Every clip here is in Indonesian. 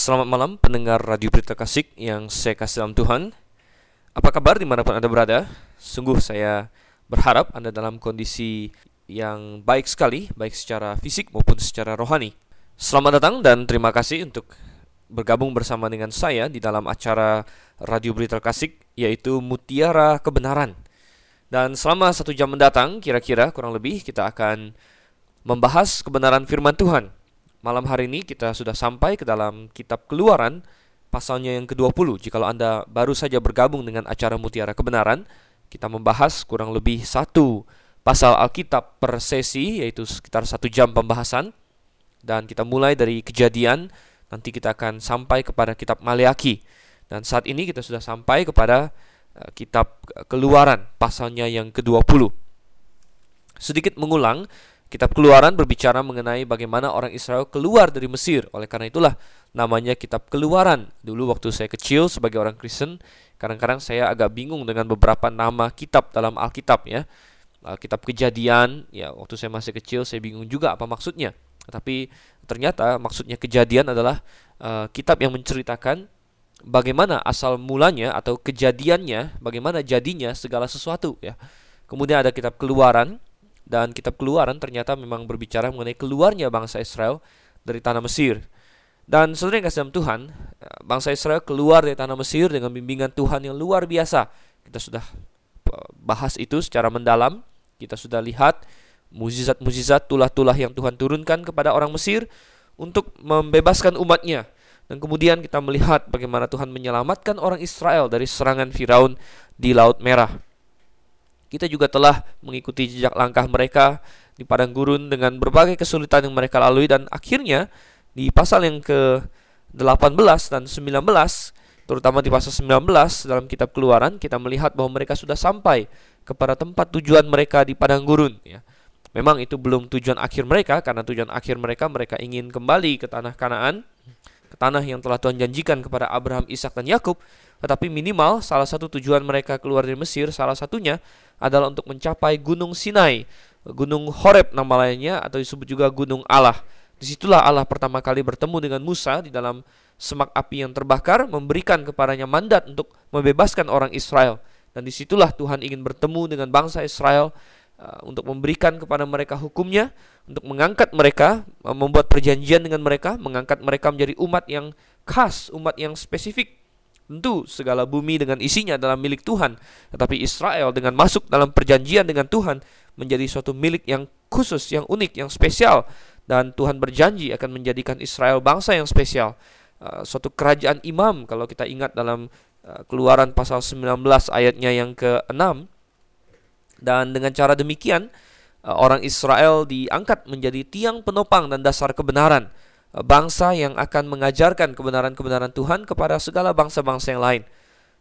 Selamat malam pendengar Radio Berita Kasih yang saya kasih dalam Tuhan. Apa kabar dimanapun Anda berada? Sungguh saya berharap Anda dalam kondisi yang baik sekali, baik secara fisik maupun secara rohani. Selamat datang dan terima kasih untuk bergabung bersama dengan saya di dalam acara Radio Berita Kasih, yaitu Mutiara Kebenaran. Dan selama 1 jam mendatang, kira-kira kurang lebih kita akan membahas kebenaran firman Tuhan. Malam hari ini kita sudah sampai ke dalam Kitab Keluaran, pasalnya yang ke-20. Jikalau Anda baru saja bergabung dengan acara Mutiara Kebenaran, kita membahas kurang lebih 1 pasal Alkitab per sesi, yaitu sekitar 1 jam pembahasan. Dan kita mulai dari Kejadian, nanti kita akan sampai kepada Kitab Maleakhi. Dan saat ini kita sudah sampai kepada Kitab Keluaran, pasalnya yang ke-20. Sedikit mengulang, Kitab Keluaran berbicara mengenai bagaimana orang Israel keluar dari Mesir. Oleh karena itulah namanya Kitab Keluaran. Dulu waktu saya kecil sebagai orang Kristen, kadang-kadang saya agak bingung dengan beberapa nama kitab dalam Alkitab ya. Kitab Kejadian, ya waktu saya masih kecil saya bingung juga apa maksudnya. Tapi ternyata maksudnya Kejadian adalah kitab yang menceritakan bagaimana asal mulanya atau kejadiannya, bagaimana jadinya segala sesuatu ya. Kemudian ada Kitab Keluaran. Dan Kitab Keluaran ternyata memang berbicara mengenai keluarnya bangsa Israel dari tanah Mesir. Dan saudara yang kasih dalam Tuhan, bangsa Israel keluar dari tanah Mesir dengan bimbingan Tuhan yang luar biasa. Kita sudah bahas itu secara mendalam. Kita sudah lihat mukjizat-mukjizat, tulah-tulah yang Tuhan turunkan kepada orang Mesir untuk membebaskan umatnya. Dan kemudian kita melihat bagaimana Tuhan menyelamatkan orang Israel dari serangan Firaun di Laut Merah. Kita juga telah mengikuti jejak langkah mereka di padang gurun dengan berbagai kesulitan yang mereka lalui. Dan akhirnya di pasal yang ke-18 dan 19, terutama di pasal 19 dalam Kitab Keluaran, kita melihat bahwa mereka sudah sampai kepada tempat tujuan mereka di padang gurun. Ya. Memang itu belum tujuan akhir mereka, karena tujuan akhir mereka ingin kembali ke tanah Kanaan, ke tanah yang telah Tuhan janjikan kepada Abraham, Ishak, dan Yakub. Tetapi minimal salah satu tujuan mereka keluar dari Mesir, salah satunya adalah untuk mencapai Gunung Sinai, Gunung Horeb nama lainnya, atau disebut juga Gunung Allah. Disitulah Allah pertama kali bertemu dengan Musa di dalam semak api yang terbakar, memberikan kepadanya mandat untuk membebaskan orang Israel. Dan disitulah Tuhan ingin bertemu dengan bangsa Israel untuk memberikan kepada mereka hukumnya, untuk mengangkat mereka, membuat perjanjian dengan mereka, mengangkat mereka menjadi umat yang khas, umat yang spesifik. Tentu segala bumi dengan isinya adalah milik Tuhan, tetapi Israel dengan masuk dalam perjanjian dengan Tuhan menjadi suatu milik yang khusus, yang unik, yang spesial. Dan Tuhan berjanji akan menjadikan Israel bangsa yang spesial, suatu kerajaan imam. Kalau kita ingat dalam Keluaran pasal 19 ayatnya yang ke-6. Dan dengan cara demikian orang Israel diangkat menjadi tiang penopang dan dasar kebenaran, bangsa yang akan mengajarkan kebenaran-kebenaran Tuhan kepada segala bangsa-bangsa yang lain.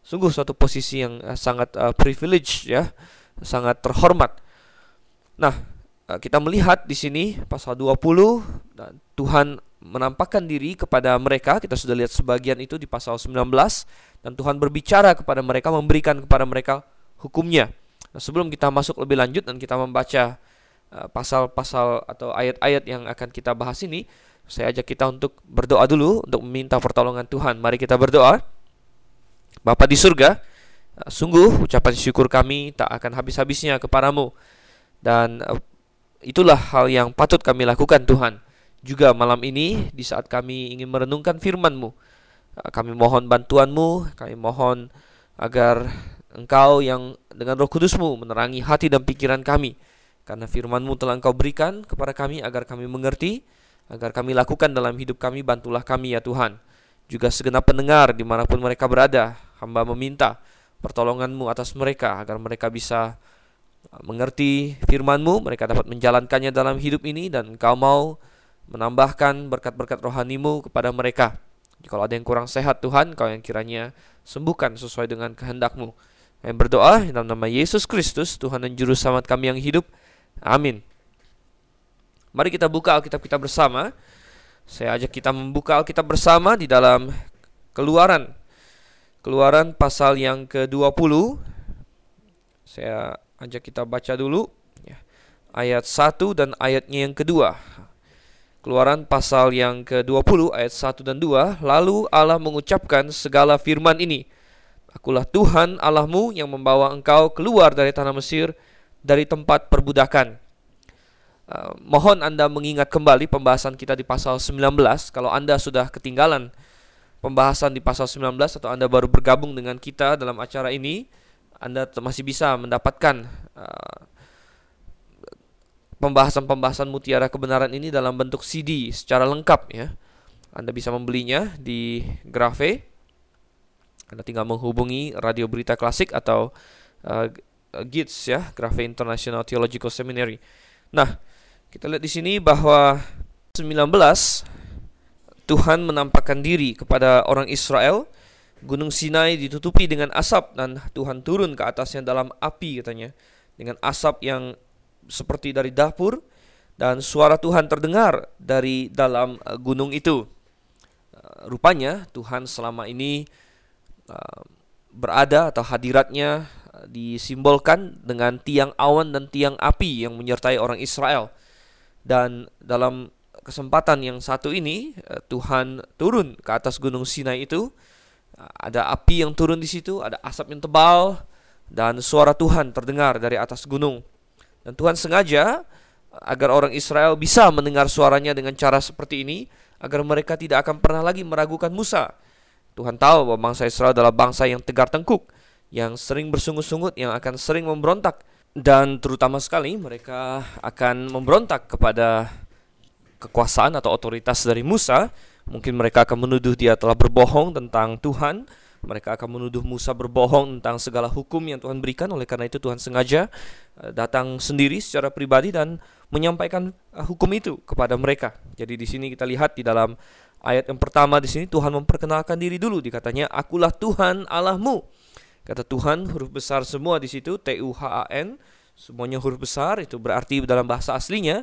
Sungguh suatu posisi yang sangat privilege ya, sangat terhormat. Nah, kita melihat di sini pasal 20 Tuhan menampakkan diri kepada mereka. Kita sudah lihat sebagian itu di pasal 19, dan Tuhan berbicara kepada mereka, memberikan kepada mereka hukumnya. Nah, sebelum kita masuk lebih lanjut dan kita membaca pasal-pasal atau ayat-ayat yang akan kita bahas ini, saya ajak kita untuk berdoa dulu, untuk meminta pertolongan Tuhan. Mari kita berdoa. Bapa di surga, sungguh ucapan syukur kami tak akan habis-habisnya kepadamu. Dan itulah hal yang patut kami lakukan Tuhan. Juga malam ini di saat kami ingin merenungkan firman-Mu, kami mohon bantuan-Mu, kami mohon agar Engkau yang dengan Roh Kudus-Mu menerangi hati dan pikiran kami. Karena firman-Mu telah Engkau berikan kepada kami agar kami mengerti, agar kami lakukan dalam hidup kami. Bantulah kami ya Tuhan. Juga segenap pendengar dimanapun mereka berada, hamba meminta pertolongan-Mu atas mereka, agar mereka bisa mengerti firman-Mu, mereka dapat menjalankannya dalam hidup ini, dan Engkau mau menambahkan berkat-berkat rohani-Mu kepada mereka. Jikalau ada yang kurang sehat Tuhan, Kau yang kiranya sembuhkan sesuai dengan kehendak-Mu. Kami berdoa dalam nama Yesus Kristus, Tuhan dan Juru Selamat kami yang hidup. Amin. Mari kita buka Alkitab kita bersama. Saya ajak kita membuka Alkitab bersama di dalam Keluaran. Keluaran pasal yang ke-20. Saya ajak kita baca dulu ayat 1 dan ayatnya yang kedua. Keluaran pasal yang ke-20 ayat 1 dan 2, lalu Allah mengucapkan segala firman ini. Akulah Tuhan Allahmu yang membawa engkau keluar dari tanah Mesir, dari tempat perbudakan. Mohon Anda mengingat kembali pembahasan kita di pasal 19. Kalau Anda sudah ketinggalan pembahasan di pasal 19 atau Anda baru bergabung dengan kita dalam acara ini, Anda masih bisa mendapatkan pembahasan-pembahasan Mutiara Kebenaran ini dalam bentuk CD secara lengkap, ya. Anda bisa membelinya di Grafe. Anda tinggal menghubungi Radio Berita Klasik atau GITS, ya, Grafe International Theological Seminary. Nah, kita lihat di sini bahwa 19, Tuhan menampakkan diri kepada orang Israel. Gunung Sinai ditutupi dengan asap dan Tuhan turun ke atasnya dalam api katanya, dengan asap yang seperti dari dapur, dan suara Tuhan terdengar dari dalam gunung itu. Rupanya Tuhan selama ini berada atau hadiratnya disimbolkan dengan tiang awan dan tiang api yang menyertai orang Israel. Dan dalam kesempatan yang satu ini Tuhan turun ke atas Gunung Sinai itu. Ada api yang turun di situ, ada asap yang tebal, dan suara Tuhan terdengar dari atas gunung. Dan Tuhan sengaja agar orang Israel bisa mendengar suaranya dengan cara seperti ini, agar mereka tidak akan pernah lagi meragukan Musa. Tuhan tahu bahwa bangsa Israel adalah bangsa yang tegar tengkuk, yang sering bersungut-sungut, yang akan sering memberontak. Dan terutama sekali mereka akan memberontak kepada kekuasaan atau otoritas dari Musa. Mungkin mereka akan menuduh dia telah berbohong tentang Tuhan. Mereka akan menuduh Musa berbohong tentang segala hukum yang Tuhan berikan. Oleh karena itu Tuhan sengaja datang sendiri secara pribadi dan menyampaikan hukum itu kepada mereka. Jadi di sini kita lihat di dalam ayat yang pertama di sini Tuhan memperkenalkan diri dulu. Dikatanya, "Akulah Tuhan Allahmu." Kata Tuhan, huruf besar semua di situ, T-U-H-A-N, semuanya huruf besar, itu berarti dalam bahasa aslinya,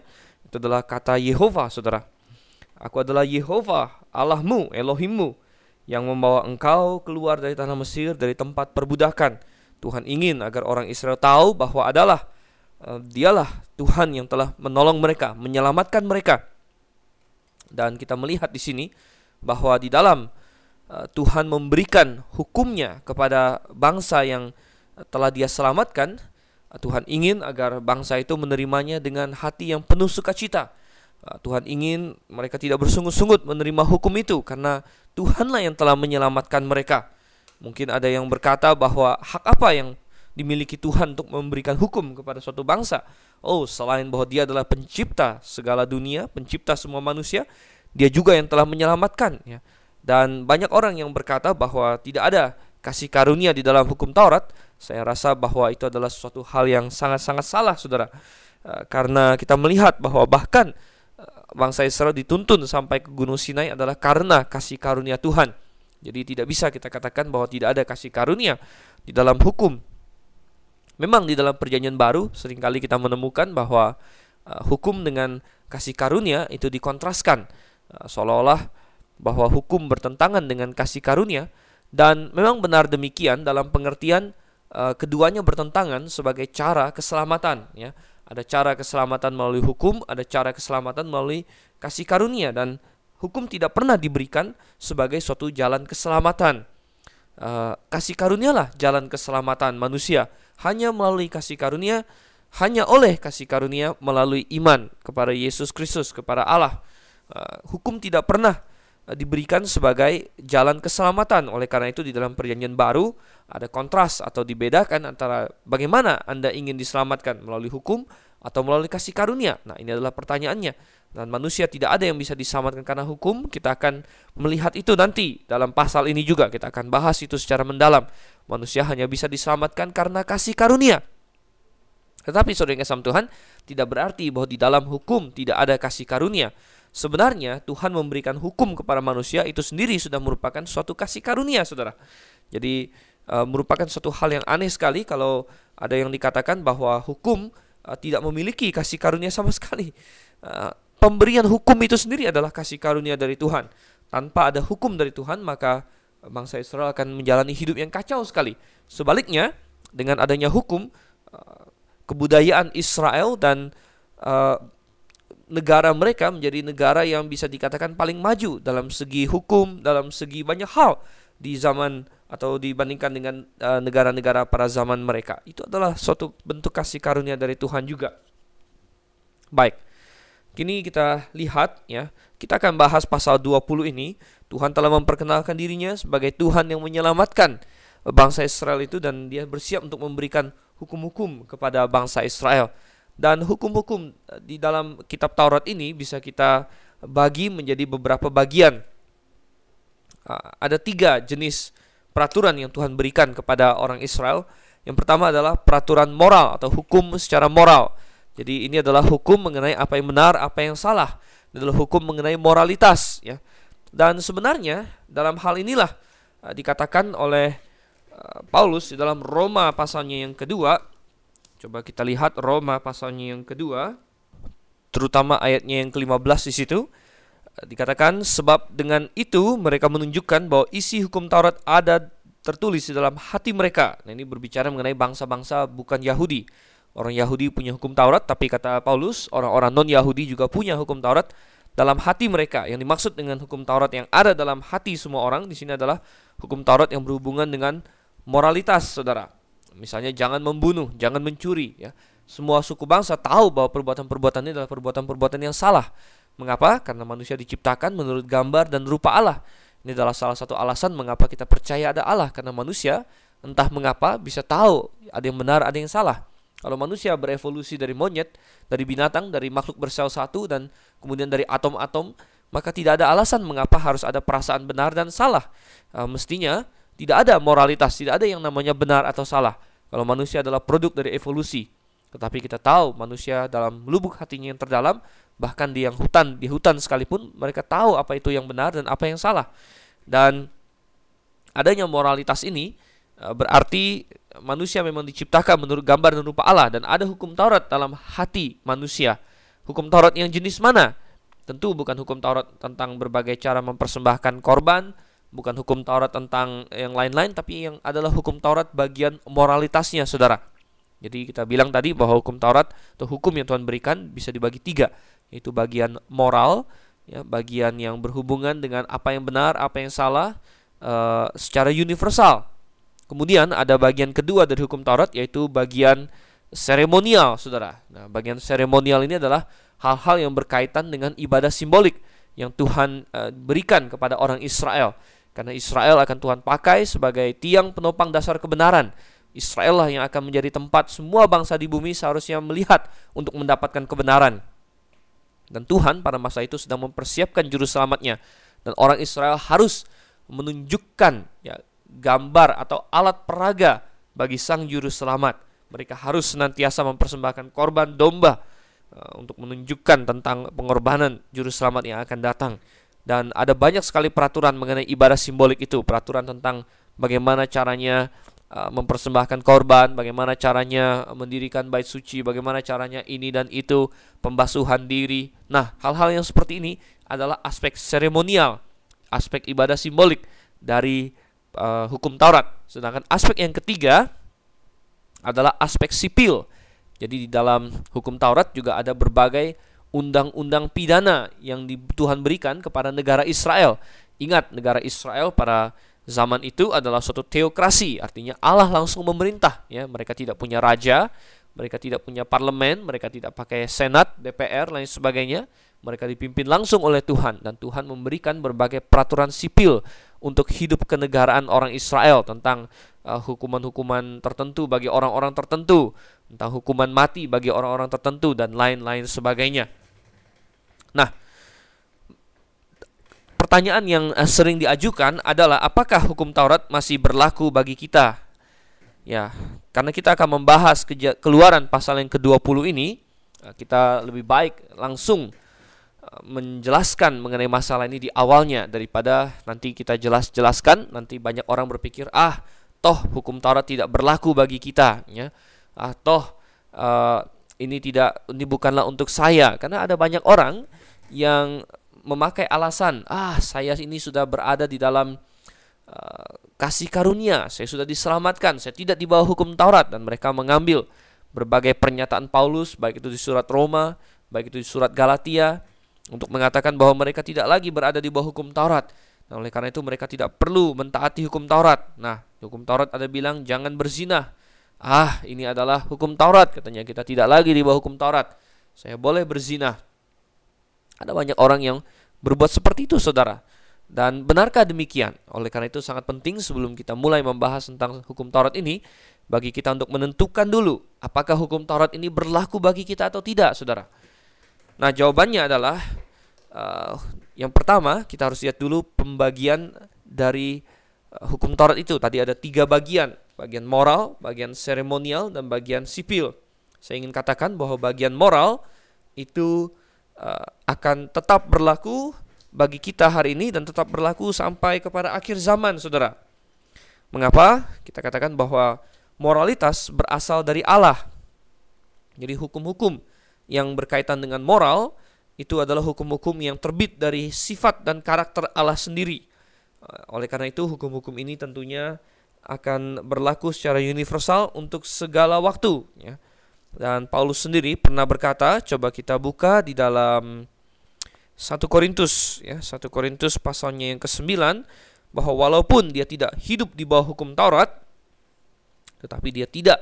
itu adalah kata Yehova, saudara. Aku adalah Yehova, Allahmu, Elohimmu, yang membawa engkau keluar dari tanah Mesir, dari tempat perbudakan. Tuhan ingin agar orang Israel tahu bahwa adalah, dialah Tuhan yang telah menolong mereka, menyelamatkan mereka. Dan kita melihat di sini, bahwa di dalam Tuhan memberikan hukumnya kepada bangsa yang telah dia selamatkan. Tuhan ingin agar bangsa itu menerimanya dengan hati yang penuh sukacita. Tuhan ingin mereka tidak bersungut-sungut menerima hukum itu, karena Tuhanlah yang telah menyelamatkan mereka. Mungkin ada yang berkata bahwa hak apa yang dimiliki Tuhan untuk memberikan hukum kepada suatu bangsa? Oh, selain bahwa dia adalah pencipta segala dunia, pencipta semua manusia, dia juga yang telah menyelamatkan, ya. Dan banyak orang yang berkata bahwa tidak ada kasih karunia di dalam hukum Taurat. Saya rasa bahwa itu adalah suatu hal yang sangat-sangat salah, saudara. Karena kita melihat bahwa bahkan bangsa Israel dituntun sampai ke Gunung Sinai adalah karena kasih karunia Tuhan. Jadi tidak bisa kita katakan bahwa tidak ada kasih karunia di dalam hukum. Memang di dalam Perjanjian Baru seringkali kita menemukan bahwa hukum dengan kasih karunia itu dikontraskan. Seolah-olah bahwa hukum bertentangan dengan kasih karunia, dan memang benar demikian dalam pengertian keduanya bertentangan sebagai cara keselamatan, ya. Ada cara keselamatan melalui hukum, ada cara keselamatan melalui kasih karunia, dan hukum tidak pernah diberikan sebagai suatu jalan keselamatan. Kasih karunialah jalan keselamatan manusia, hanya melalui kasih karunia, hanya oleh kasih karunia melalui iman kepada Yesus Kristus, kepada Allah. Hukum tidak pernah diberikan sebagai jalan keselamatan. Oleh karena itu di dalam Perjanjian Baru ada kontras atau dibedakan antara bagaimana Anda ingin diselamatkan, melalui hukum atau melalui kasih karunia. Nah, ini adalah pertanyaannya. Dan manusia tidak ada yang bisa diselamatkan karena hukum. Kita akan melihat itu nanti dalam pasal ini juga. Kita akan bahas itu secara mendalam. Manusia hanya bisa diselamatkan karena kasih karunia. Tetapi saudara yang kasih Tuhan, tidak berarti bahwa di dalam hukum tidak ada kasih karunia. Sebenarnya Tuhan memberikan hukum kepada manusia itu sendiri sudah merupakan suatu kasih karunia, saudara. Jadi merupakan suatu hal yang aneh sekali kalau ada yang dikatakan bahwa hukum tidak memiliki kasih karunia sama sekali. Pemberian hukum itu sendiri adalah kasih karunia dari Tuhan. Tanpa ada hukum dari Tuhan, maka bangsa Israel akan menjalani hidup yang kacau sekali. Sebaliknya, dengan adanya hukum, kebudayaan Israel dan negara mereka menjadi negara yang bisa dikatakan paling maju dalam segi hukum, dalam segi banyak hal di zaman atau dibandingkan dengan negara-negara para zaman mereka. Itu adalah suatu bentuk kasih karunia dari Tuhan juga. Baik. Kini kita lihat ya, kita akan bahas pasal 20 ini. Tuhan telah memperkenalkan dirinya sebagai Tuhan yang menyelamatkan bangsa Israel itu, dan dia bersiap untuk memberikan hukum-hukum kepada bangsa Israel. Dan hukum-hukum di dalam kitab Taurat ini bisa kita bagi menjadi beberapa bagian. Ada 3 jenis peraturan yang Tuhan berikan kepada orang Israel. Yang pertama adalah peraturan moral atau hukum secara moral. Jadi ini adalah hukum mengenai apa yang benar, apa yang salah. Ini adalah hukum mengenai moralitas, ya. Dan sebenarnya dalam hal inilah dikatakan oleh Paulus di dalam Roma pasalnya yang kedua. Coba kita lihat Roma pasalnya yang kedua, terutama ayatnya yang ke-15 di situ. Dikatakan, sebab dengan itu mereka menunjukkan bahwa isi hukum Taurat ada tertulis di dalam hati mereka. Nah, ini berbicara mengenai bangsa-bangsa bukan Yahudi. Orang Yahudi punya hukum Taurat, tapi kata Paulus, orang-orang non-Yahudi juga punya hukum Taurat dalam hati mereka. Yang dimaksud dengan hukum Taurat yang ada dalam hati semua orang di sini adalah hukum Taurat yang berhubungan dengan moralitas, saudara. Misalnya jangan membunuh, jangan mencuri, ya. Semua suku bangsa tahu bahwa perbuatan-perbuatannya adalah perbuatan-perbuatan yang salah. Mengapa? Karena manusia diciptakan menurut gambar dan rupa Allah. Ini adalah salah satu alasan mengapa kita percaya ada Allah, karena manusia entah mengapa bisa tahu ada yang benar, ada yang salah. Kalau manusia berevolusi dari monyet, dari binatang, dari makhluk bersel satu, dan kemudian dari atom-atom, maka tidak ada alasan mengapa harus ada perasaan benar dan salah. Mestinya tidak ada moralitas, tidak ada yang namanya benar atau salah. Kalau manusia adalah produk dari evolusi. Tetapi kita tahu manusia dalam lubuk hatinya yang terdalam, bahkan di hutan sekalipun, mereka tahu apa itu yang benar dan apa yang salah. Dan adanya moralitas ini berarti manusia memang diciptakan menurut gambar dan rupa Allah, dan ada hukum Taurat dalam hati manusia. Hukum Taurat yang jenis mana? Tentu bukan hukum Taurat tentang berbagai cara mempersembahkan korban, bukan hukum Taurat tentang yang lain-lain, tapi yang adalah hukum Taurat bagian moralitasnya, saudara. Jadi kita bilang tadi bahwa hukum Taurat atau hukum yang Tuhan berikan bisa dibagi 3, yaitu bagian moral, ya, bagian yang berhubungan dengan apa yang benar, apa yang salah, secara universal. Kemudian ada bagian kedua dari hukum Taurat, yaitu bagian seremonial, saudara. Nah, bagian seremonial ini adalah hal-hal yang berkaitan dengan ibadah simbolik yang Tuhan berikan kepada orang Israel. Karena Israel akan Tuhan pakai sebagai tiang penopang dasar kebenaran. Israel lah yang akan menjadi tempat semua bangsa di bumi seharusnya melihat untuk mendapatkan kebenaran. Dan Tuhan pada masa itu sedang mempersiapkan juru selamatnya. Dan orang Israel harus menunjukkan, ya, gambar atau alat peraga bagi sang juru selamat. Mereka harus senantiasa mempersembahkan korban domba untuk menunjukkan tentang pengorbanan juru selamat yang akan datang. Dan ada banyak sekali peraturan mengenai ibadah simbolik itu. Peraturan tentang bagaimana caranya mempersembahkan korban, bagaimana caranya mendirikan bait suci, bagaimana caranya ini dan itu, pembasuhan diri. Nah, hal-hal yang seperti ini adalah aspek seremonial, aspek ibadah simbolik dari hukum Taurat. Sedangkan aspek yang ketiga adalah aspek sipil. Jadi di dalam hukum Taurat juga ada berbagai undang-undang pidana yang Tuhan berikan kepada negara Israel. Ingat, negara Israel pada zaman itu adalah suatu teokrasi, artinya Allah langsung memerintah, ya. Mereka tidak punya raja, mereka tidak punya parlemen, mereka tidak pakai senat, DPR, lain sebagainya. Mereka dipimpin langsung oleh Tuhan, dan Tuhan memberikan berbagai peraturan sipil untuk hidup kenegaraan orang Israel, tentang hukuman-hukuman tertentu bagi orang-orang tertentu, tentang hukuman mati bagi orang-orang tertentu, dan lain-lain sebagainya. Nah, pertanyaan yang sering diajukan adalah apakah hukum Taurat masih berlaku bagi kita? Ya, karena kita akan membahas Keluaran pasal yang ke-20 ini, kita lebih baik langsung menjelaskan mengenai masalah ini di awalnya, daripada nanti kita jelaskan, nanti banyak orang berpikir, toh hukum Taurat tidak berlaku bagi kita, ya. Ini bukanlah untuk saya. Karena ada banyak orang yang memakai alasan, saya ini sudah berada di dalam kasih karunia, saya sudah diselamatkan, saya tidak di bawah hukum Taurat. Dan mereka mengambil berbagai pernyataan Paulus, baik itu di surat Roma, baik itu di surat Galatia, untuk mengatakan bahwa mereka tidak lagi berada di bawah hukum Taurat. Nah, oleh karena itu mereka tidak perlu mentaati hukum Taurat. Nah, hukum Taurat ada bilang jangan berzinah. Ah, ini adalah hukum Taurat, katanya kita tidak lagi di bawah hukum Taurat. Saya boleh berzinah. Ada banyak orang yang berbuat seperti itu, saudara. Dan benarkah demikian? Oleh karena itu sangat penting sebelum kita mulai membahas tentang hukum Taurat ini, bagi kita untuk menentukan dulu apakah hukum Taurat ini berlaku bagi kita atau tidak, saudara. Nah, jawabannya adalah yang pertama kita harus lihat dulu pembagian dari hukum Taurat itu. Tadi ada 3 bagian, bagian moral, bagian seremonial, dan bagian sipil. Saya ingin katakan bahwa bagian moral itu akan tetap berlaku bagi kita hari ini dan tetap berlaku sampai kepada akhir zaman, saudara. Mengapa? Kita katakan bahwa moralitas berasal dari Allah. Jadi hukum-hukum yang berkaitan dengan moral itu adalah hukum-hukum yang terbit dari sifat dan karakter Allah sendiri. Oleh karena itu hukum-hukum ini tentunya akan berlaku secara universal untuk segala waktu, ya. Dan Paulus sendiri pernah berkata, coba kita buka di dalam 1 Korintus pasalnya yang ke-9, bahwa walaupun dia tidak hidup di bawah hukum Taurat, tetapi dia tidak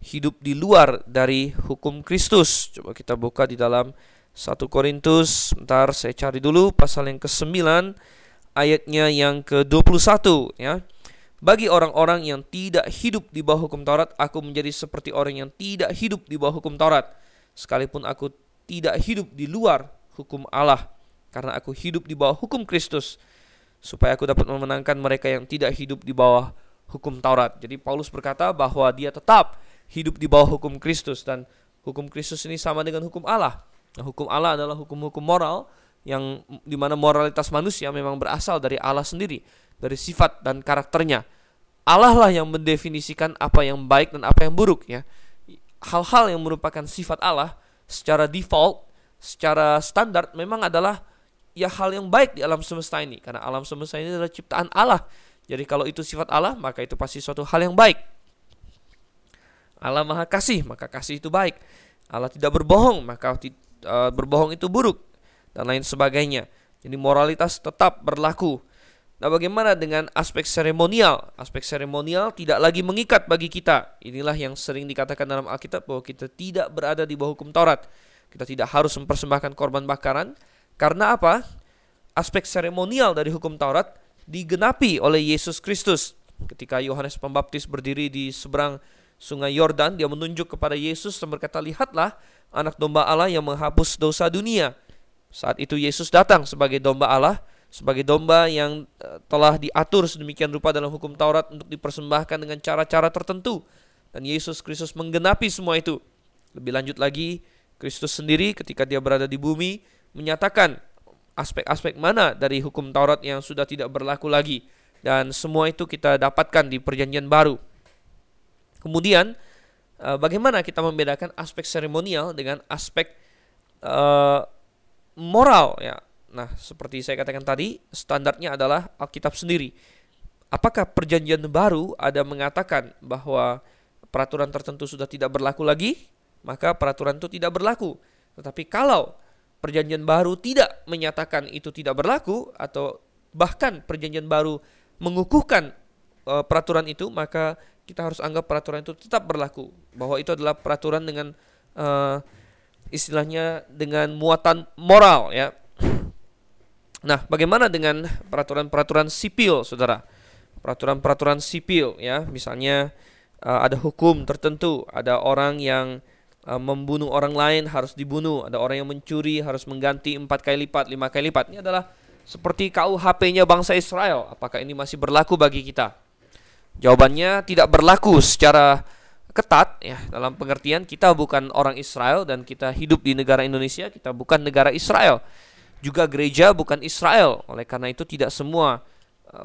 hidup di luar dari hukum Kristus. Coba kita buka di dalam 1 Korintus, bentar saya cari dulu, pasal yang ke-9 ayatnya yang ke-21, ya. Bagi orang-orang yang tidak hidup di bawah hukum Taurat, aku menjadi seperti orang yang tidak hidup di bawah hukum Taurat, sekalipun aku tidak hidup di luar hukum Allah, karena aku hidup di bawah hukum Kristus, supaya aku dapat memenangkan mereka yang tidak hidup di bawah hukum Taurat. Jadi Paulus berkata bahwa dia tetap hidup di bawah hukum Kristus, dan hukum Kristus ini sama dengan hukum Allah. Nah, hukum Allah adalah hukum-hukum moral yang dimana moralitas manusia memang berasal dari Allah sendiri, dari sifat dan karakternya. Allah lah yang mendefinisikan apa yang baik dan apa yang buruk, ya. Hal-hal yang merupakan sifat Allah secara default, secara standar memang adalah ya hal yang baik di alam semesta ini, karena alam semesta ini adalah ciptaan Allah. Jadi kalau itu sifat Allah, maka itu pasti suatu hal yang baik. Allah Maha Kasih, maka kasih itu baik. Allah tidak berbohong, maka berbohong itu buruk, dan lain sebagainya. Jadi moralitas tetap berlaku. Nah, bagaimana dengan aspek seremonial? Aspek seremonial tidak lagi mengikat bagi kita. Inilah yang sering dikatakan dalam Alkitab bahwa kita tidak berada di bawah hukum Taurat. Kita tidak harus mempersembahkan korban bakaran. Karena apa? Aspek seremonial dari hukum Taurat digenapi oleh Yesus Kristus. Ketika Yohanes Pembaptis berdiri di seberang sungai Yordan, dia menunjuk kepada Yesus dan berkata, "Lihatlah anak domba Allah yang menghapus dosa dunia." Saat itu Yesus datang sebagai domba Allah, sebagai domba yang telah diatur sedemikian rupa dalam hukum Taurat untuk dipersembahkan dengan cara-cara tertentu. Dan Yesus Kristus menggenapi semua itu. Lebih lanjut lagi, Kristus sendiri ketika dia berada di bumi menyatakan aspek-aspek mana dari hukum Taurat yang sudah tidak berlaku lagi. Dan semua itu kita dapatkan di perjanjian baru. Kemudian bagaimana kita membedakan aspek seremonial dengan aspek moral, ya? Nah, seperti saya katakan tadi, standarnya adalah Alkitab sendiri. Apakah perjanjian baru ada mengatakan bahwa peraturan tertentu sudah tidak berlaku lagi? Maka peraturan itu tidak berlaku. Tetapi kalau perjanjian baru tidak menyatakan itu tidak berlaku, atau bahkan perjanjian baru mengukuhkan peraturan itu, maka kita harus anggap peraturan itu tetap berlaku. Bahwa itu adalah peraturan dengan istilahnya dengan muatan moral, ya. Nah, bagaimana dengan peraturan-peraturan sipil, saudara? Peraturan-peraturan sipil, ya. Misalnya ada hukum tertentu, ada orang yang membunuh orang lain harus dibunuh, ada orang yang mencuri harus mengganti 4 kali lipat, 5 kali lipat. Ini adalah seperti KUHP-nya bangsa Israel. Apakah ini masih berlaku bagi kita? Jawabannya tidak berlaku secara ketat, ya. Dalam pengertian kita bukan orang Israel dan kita hidup di negara Indonesia, kita bukan negara Israel. Juga gereja bukan Israel. Oleh karena itu tidak semua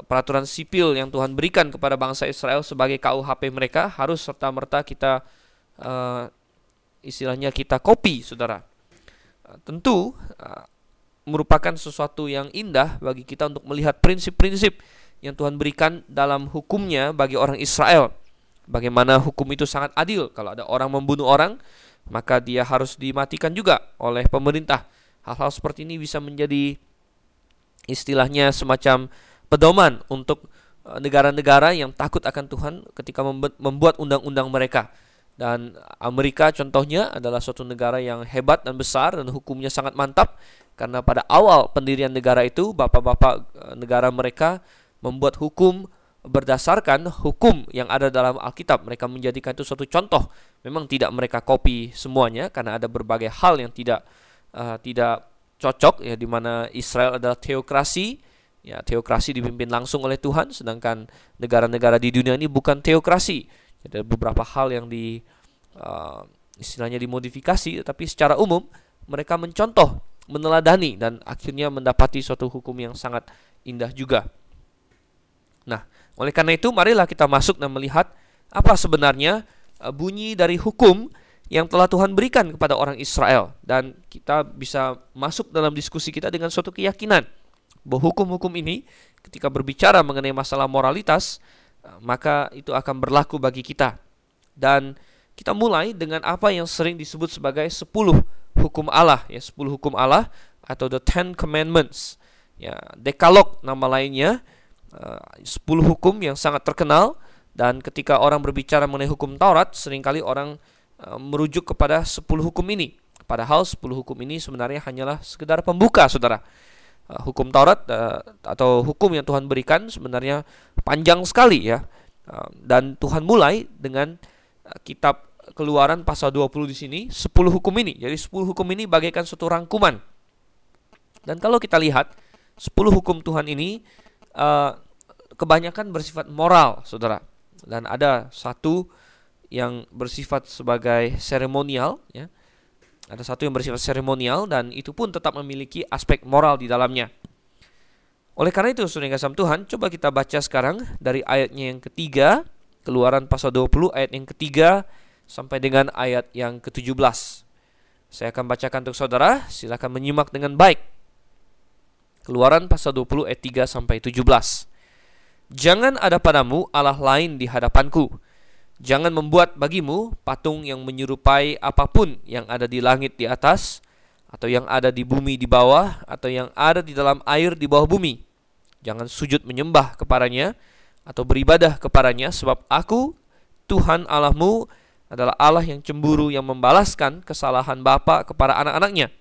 peraturan sipil yang Tuhan berikan kepada bangsa Israel sebagai KUHP mereka harus serta-merta kita istilahnya kita copy, saudara. Tentu merupakan sesuatu yang indah bagi kita untuk melihat prinsip-prinsip yang Tuhan berikan dalam hukumnya bagi orang Israel. Bagaimana hukum itu sangat adil. Kalau ada orang membunuh orang, maka dia harus dimatikan juga oleh pemerintah. Hal-hal seperti ini bisa menjadi istilahnya semacam pedoman untuk negara-negara yang takut akan Tuhan ketika membuat undang-undang mereka. Dan Amerika contohnya adalah suatu negara yang hebat dan besar dan hukumnya sangat mantap, karena pada awal pendirian negara itu bapak-bapak negara mereka membuat hukum berdasarkan hukum yang ada dalam Alkitab. Mereka menjadikan itu suatu contoh. Memang tidak mereka copy semuanya karena ada berbagai hal yang tidak cocok, ya, di mana Israel adalah teokrasi. Ya, teokrasi dipimpin langsung oleh Tuhan, sedangkan negara-negara di dunia ini bukan teokrasi. Ada beberapa hal yang istilahnya dimodifikasi, tetapi secara umum mereka mencontoh, meneladani, dan akhirnya mendapati suatu hukum yang sangat indah juga. Nah, oleh karena itu marilah kita masuk dan melihat apa sebenarnya bunyi dari hukum yang telah Tuhan berikan kepada orang Israel. Dan kita bisa masuk dalam diskusi kita dengan suatu keyakinan bahwa hukum-hukum ini ketika berbicara mengenai masalah moralitas, maka itu akan berlaku bagi kita. Dan kita mulai dengan apa yang sering disebut sebagai 10 hukum Allah, ya, 10 hukum Allah atau the 10 commandments, ya, dekalog nama lainnya, 10 hukum yang sangat terkenal. Dan ketika orang berbicara mengenai hukum Taurat, seringkali orang merujuk kepada 10 hukum ini, padahal 10 hukum ini sebenarnya hanyalah sekedar pembuka, saudara. Hukum Taurat atau hukum yang Tuhan berikan sebenarnya panjang sekali, ya. Dan Tuhan mulai dengan kitab Keluaran pasal 20 di sini, 10 hukum ini. Jadi 10 hukum ini bagaikan suatu rangkuman. Dan kalau kita lihat 10 hukum Tuhan ini kebanyakan bersifat moral, saudara. Dan ada satu yang bersifat sebagai seremonial, ya. Ada satu yang bersifat seremonial dan itu pun tetap memiliki aspek moral di dalamnya. Oleh karena itu, saudara kasih Tuhan, coba kita baca sekarang dari ayatnya yang ketiga, Keluaran pasal 20 ayat yang ketiga sampai dengan ayat yang ke-17. Saya akan bacakan untuk saudara, silakan menyimak dengan baik. Keluaran pasal 20 ayat 3 sampai 17. Jangan ada padamu Allah lain di hadapanku. Jangan membuat bagimu patung yang menyerupai apapun yang ada di langit di atas, atau yang ada di bumi di bawah, atau yang ada di dalam air di bawah bumi. Jangan sujud menyembah kepadanya atau beribadah kepadanya, sebab aku, Tuhan Allahmu, adalah Allah yang cemburu, yang membalaskan kesalahan bapa kepada anak-anaknya,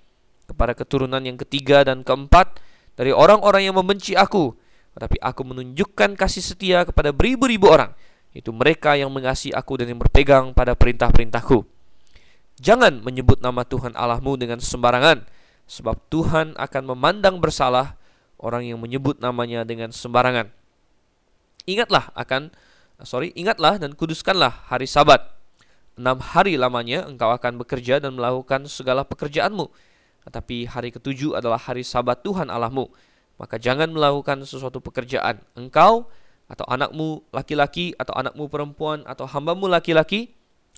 kepada keturunan yang ketiga dan keempat dari orang-orang yang membenci aku. Tetapi aku menunjukkan kasih setia kepada beribu-ribu orang, itu mereka yang mengasihi aku dan yang berpegang pada perintah-perintahku. Jangan menyebut nama Tuhan Allahmu dengan sembarangan, sebab Tuhan akan memandang bersalah orang yang menyebut namanya dengan sembarangan. Ingatlah dan kuduskanlah hari Sabat. 6 hari lamanya engkau akan bekerja dan melakukan segala pekerjaanmu, tetapi hari ke-7 adalah hari Sabat Tuhan Allahmu. Maka jangan melakukan sesuatu pekerjaan, engkau atau anakmu laki-laki, atau anakmu perempuan, atau hambamu laki-laki,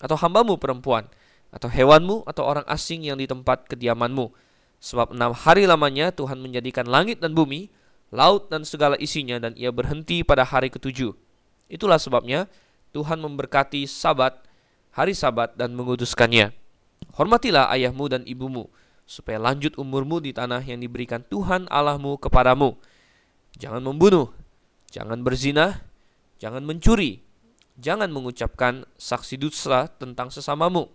atau hambamu perempuan, atau hewanmu, atau orang asing yang di tempat kediamanmu. Sebab 6 hari lamanya Tuhan menjadikan langit dan bumi, laut dan segala isinya, dan ia berhenti pada hari ke-7. Itulah sebabnya Tuhan memberkati Sabat, hari Sabat, dan menguduskannya. Hormatilah ayahmu dan ibumu, supaya lanjut umurmu di tanah yang diberikan Tuhan Allahmu kepadamu. Jangan membunuh, jangan berzina, jangan mencuri, jangan mengucapkan saksi dusta tentang sesamamu,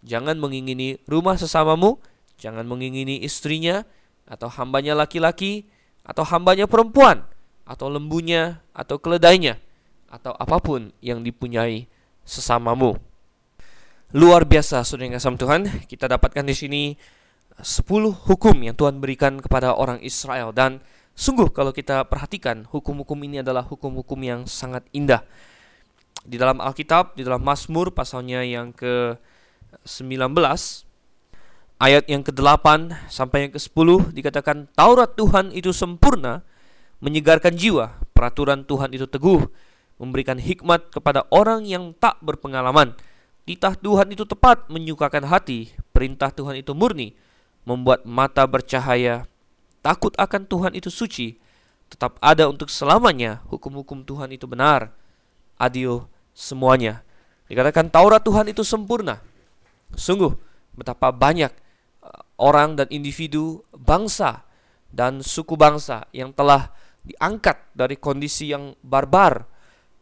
jangan mengingini rumah sesamamu, jangan mengingini istrinya, atau hambanya laki-laki, atau hambanya perempuan, atau lembunya, atau keledainya, atau apapun yang dipunyai sesamamu. Luar biasa, saudara yang kasih Tuhan, kita dapatkan di sini 10 hukum yang Tuhan berikan kepada orang Israel. Dan sungguh kalau kita perhatikan, hukum-hukum ini adalah hukum-hukum yang sangat indah. Di dalam Alkitab, di dalam Masmur pasalnya yang ke-19, ayat yang ke-8 sampai yang ke-10 dikatakan, Taurat Tuhan itu sempurna, menyegarkan jiwa, peraturan Tuhan itu teguh, memberikan hikmat kepada orang yang tak berpengalaman. Titah Tuhan itu tepat, menyukakan hati, perintah Tuhan itu murni, membuat mata bercahaya. Takut akan Tuhan itu suci, tetap ada untuk selamanya. Hukum-hukum Tuhan itu benar, adil semuanya. Dikatakan Taurat Tuhan itu sempurna. Sungguh betapa banyak orang dan individu, bangsa dan suku bangsa yang telah diangkat dari kondisi yang barbar.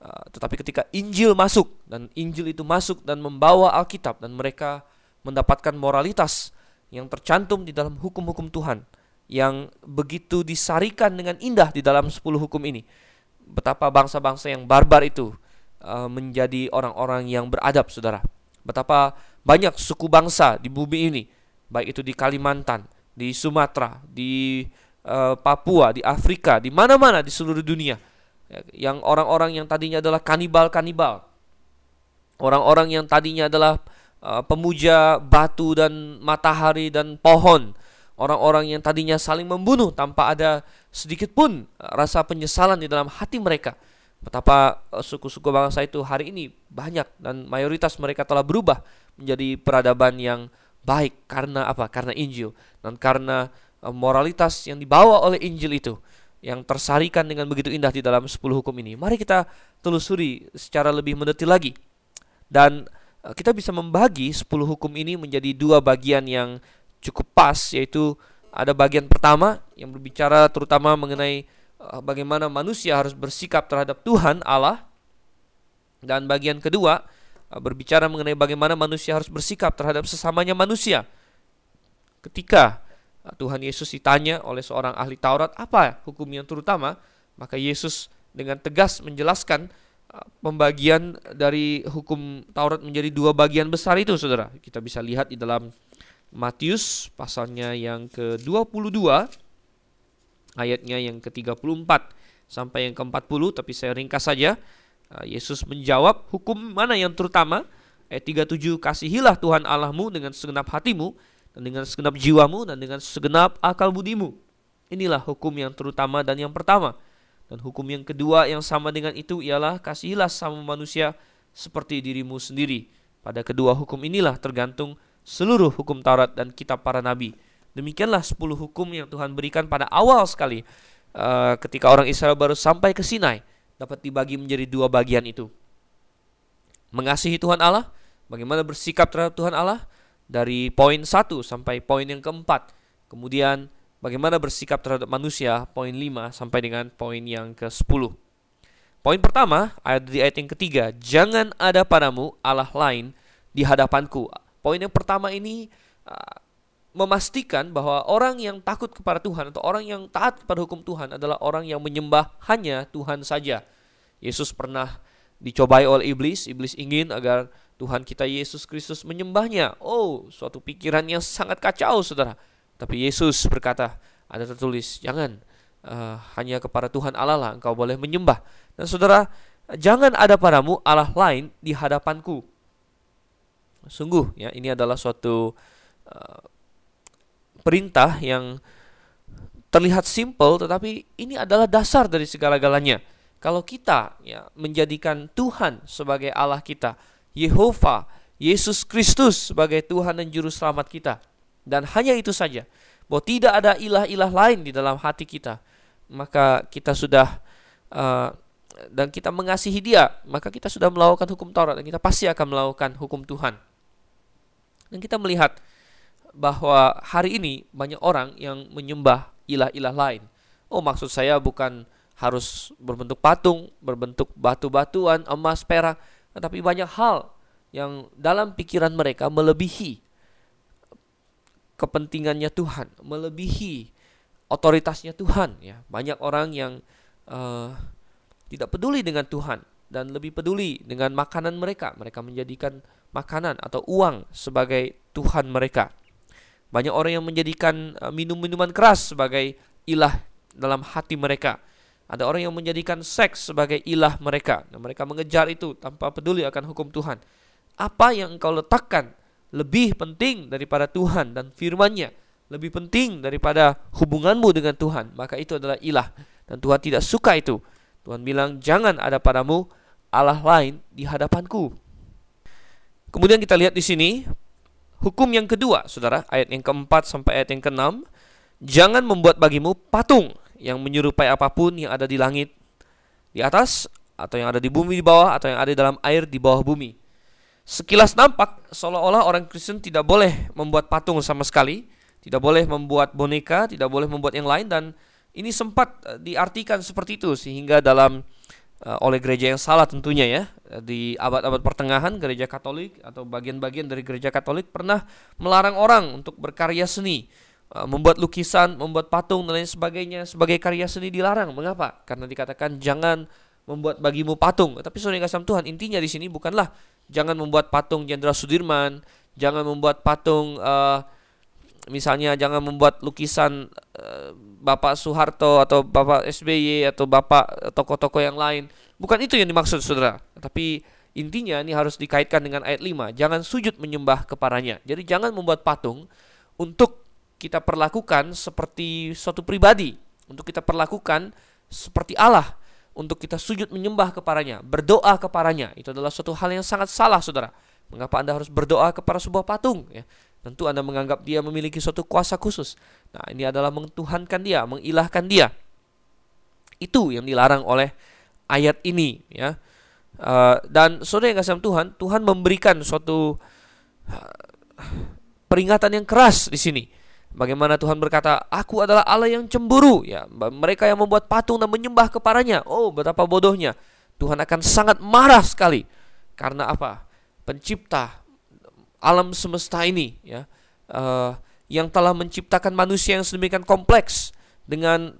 Tetapi ketika Injil masuk, dan Injil itu masuk dan membawa Alkitab, dan mereka mendapatkan moralitas yang tercantum di dalam hukum-hukum Tuhan, yang begitu disarikan dengan indah di dalam 10 hukum ini. Betapa bangsa-bangsa yang barbar itu menjadi orang-orang yang beradab, saudara. Betapa banyak suku bangsa di bumi ini, baik itu di Kalimantan, di Sumatera, di Papua, di Afrika, di mana-mana di seluruh dunia, yang orang-orang yang tadinya adalah kanibal-kanibal, orang-orang yang tadinya adalah pemuja batu dan matahari dan pohon, orang-orang yang tadinya saling membunuh tanpa ada sedikit pun rasa penyesalan di dalam hati mereka. Betapa suku-suku bangsa itu hari ini banyak, dan mayoritas mereka telah berubah menjadi peradaban yang baik. Karena apa? Karena Injil, dan karena moralitas yang dibawa oleh Injil itu, yang tersarikan dengan begitu indah di dalam 10 hukum ini. Mari kita telusuri secara lebih mendetil lagi. Dan kita bisa membagi 10 hukum ini menjadi dua bagian yang cukup pas, yaitu ada bagian pertama yang berbicara terutama mengenai bagaimana manusia harus bersikap terhadap Tuhan Allah, dan bagian kedua berbicara mengenai bagaimana manusia harus bersikap terhadap sesamanya manusia. Ketika Tuhan Yesus ditanya oleh seorang ahli Taurat apa hukum yang terutama, maka Yesus dengan tegas menjelaskan pembagian dari hukum Taurat menjadi dua bagian besar itu, saudara. Kita bisa lihat di dalam Matius pasalnya yang ke-22, ayatnya yang ke-34 sampai yang ke-40, tapi saya ringkas saja. Yesus menjawab hukum mana yang terutama. Ayat 37, kasihilah Tuhan Allahmu dengan segenap hatimu, dan dengan segenap jiwamu, dan dengan segenap akal budimu. Inilah hukum yang terutama dan yang pertama. Dan hukum yang kedua yang sama dengan itu ialah kasihilah sama manusia seperti dirimu sendiri. Pada kedua hukum inilah tergantung seluruh hukum Taurat dan kitab para nabi. Demikianlah 10 hukum yang Tuhan berikan pada awal sekali ketika orang Israel baru sampai ke Sinai, dapat dibagi menjadi dua bagian itu. Mengasihi Tuhan Allah, bagaimana bersikap terhadap Tuhan Allah, dari poin 1 sampai poin yang keempat. Kemudian bagaimana bersikap terhadap manusia, poin 5 sampai dengan poin yang ke-10. Poin pertama, ayat yang ketiga, jangan ada padamu Allah lain di hadapanku. Poin yang pertama ini memastikan bahwa orang yang takut kepada Tuhan atau orang yang taat kepada hukum Tuhan adalah orang yang menyembah hanya Tuhan saja. Yesus pernah dicobai oleh iblis. Iblis ingin agar Tuhan kita Yesus Kristus menyembahnya. Oh, suatu pikiran yang sangat kacau, saudara. Tapi Yesus berkata, ada tertulis, jangan hanya kepada Tuhan Allah lah engkau boleh menyembah. Dan saudara, jangan ada padamu Allah lain di hadapanku. Sungguh ya, ini adalah suatu perintah yang terlihat simpel, tetapi ini adalah dasar dari segala-galanya. Kalau kita ya menjadikan Tuhan sebagai Allah kita, Yehova, Yesus Kristus sebagai Tuhan dan Juru Selamat kita, dan hanya itu saja, bahwa tidak ada ilah-ilah lain di dalam hati kita, maka kita sudah dan kita mengasihi Dia, maka kita sudah melakukan hukum Taurat, dan kita pasti akan melakukan hukum Tuhan. Dan kita melihat bahwa hari ini banyak orang yang menyembah ilah-ilah lain. Oh, maksud saya bukan harus berbentuk patung, berbentuk batu-batuan, emas, perak, tetapi banyak hal yang dalam pikiran mereka melebihi kepentingannya Tuhan, melebihi otoritasnya Tuhan. Ya, banyak orang yang tidak peduli dengan Tuhan, dan lebih peduli dengan makanan mereka. Mereka menjadikan makanan atau uang sebagai Tuhan mereka. Banyak orang yang menjadikan minum-minuman keras sebagai ilah dalam hati mereka. Ada orang yang menjadikan seks sebagai ilah mereka. Dan mereka mengejar itu tanpa peduli akan hukum Tuhan. Apa yang engkau letakkan lebih penting daripada Tuhan dan firman-Nya, lebih penting daripada hubunganmu dengan Tuhan, maka itu adalah ilah. Dan Tuhan tidak suka itu. Tuhan bilang, jangan ada padamu Allah lain di hadapanku. Kemudian kita lihat di sini hukum yang kedua, saudara, ayat yang ke-4 sampai ayat yang ke-6. Jangan membuat bagimu patung yang menyerupai apapun yang ada di langit di atas, atau yang ada di bumi di bawah, atau yang ada dalam air di bawah bumi. Sekilas nampak seolah-olah orang Kristen tidak boleh membuat patung sama sekali, tidak boleh membuat boneka, tidak boleh membuat yang lain, dan ini sempat diartikan seperti itu sehingga dalam oleh gereja yang salah tentunya ya, di abad-abad pertengahan gereja Katolik atau bagian-bagian dari gereja Katolik pernah melarang orang untuk berkarya seni, membuat lukisan, membuat patung dan lain sebagainya sebagai karya seni dilarang. Mengapa? Karena dikatakan jangan membuat bagimu patung. Tapi saudara kasih Tuhan, intinya di sini bukanlah jangan membuat patung Jenderal Sudirman, jangan membuat patung misalnya jangan membuat lukisan Bapak Soeharto atau Bapak SBY atau Bapak tokoh-tokoh yang lain. Bukan itu yang dimaksud saudara. Tapi intinya ini harus dikaitkan dengan ayat 5. Jangan sujud menyembah kepadanya. Jadi jangan membuat patung untuk kita perlakukan seperti suatu pribadi, untuk kita perlakukan seperti Allah, untuk kita sujud menyembah kepadanya, berdoa kepadanya. Itu adalah suatu hal yang sangat salah saudara. Mengapa Anda harus berdoa kepada sebuah patung ya? Tentu Anda menganggap dia memiliki suatu kuasa khusus. Nah, ini adalah mentuhankan dia, mengilahkan dia. Itu yang dilarang oleh ayat ini ya. Dan saudara yang kasih Tuhan, Tuhan memberikan suatu peringatan yang keras di sini. Bagaimana Tuhan berkata, aku adalah Allah yang cemburu ya. Mereka yang membuat patung dan menyembah kepadanya, oh betapa bodohnya. Tuhan akan sangat marah sekali. Karena apa? Pencipta alam semesta ini ya, yang telah menciptakan manusia yang sedemikian kompleks dengan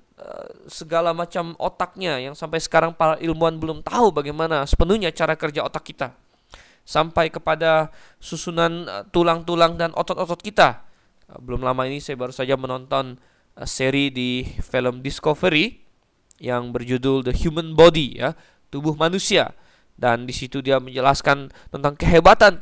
segala macam otaknya yang sampai sekarang para ilmuwan belum tahu bagaimana sepenuhnya cara kerja otak kita, sampai kepada susunan tulang-tulang dan otot-otot kita. Belum lama ini saya baru saja menonton seri di film Discovery yang berjudul The Human Body ya, tubuh manusia. Dan di situ dia menjelaskan tentang kehebatan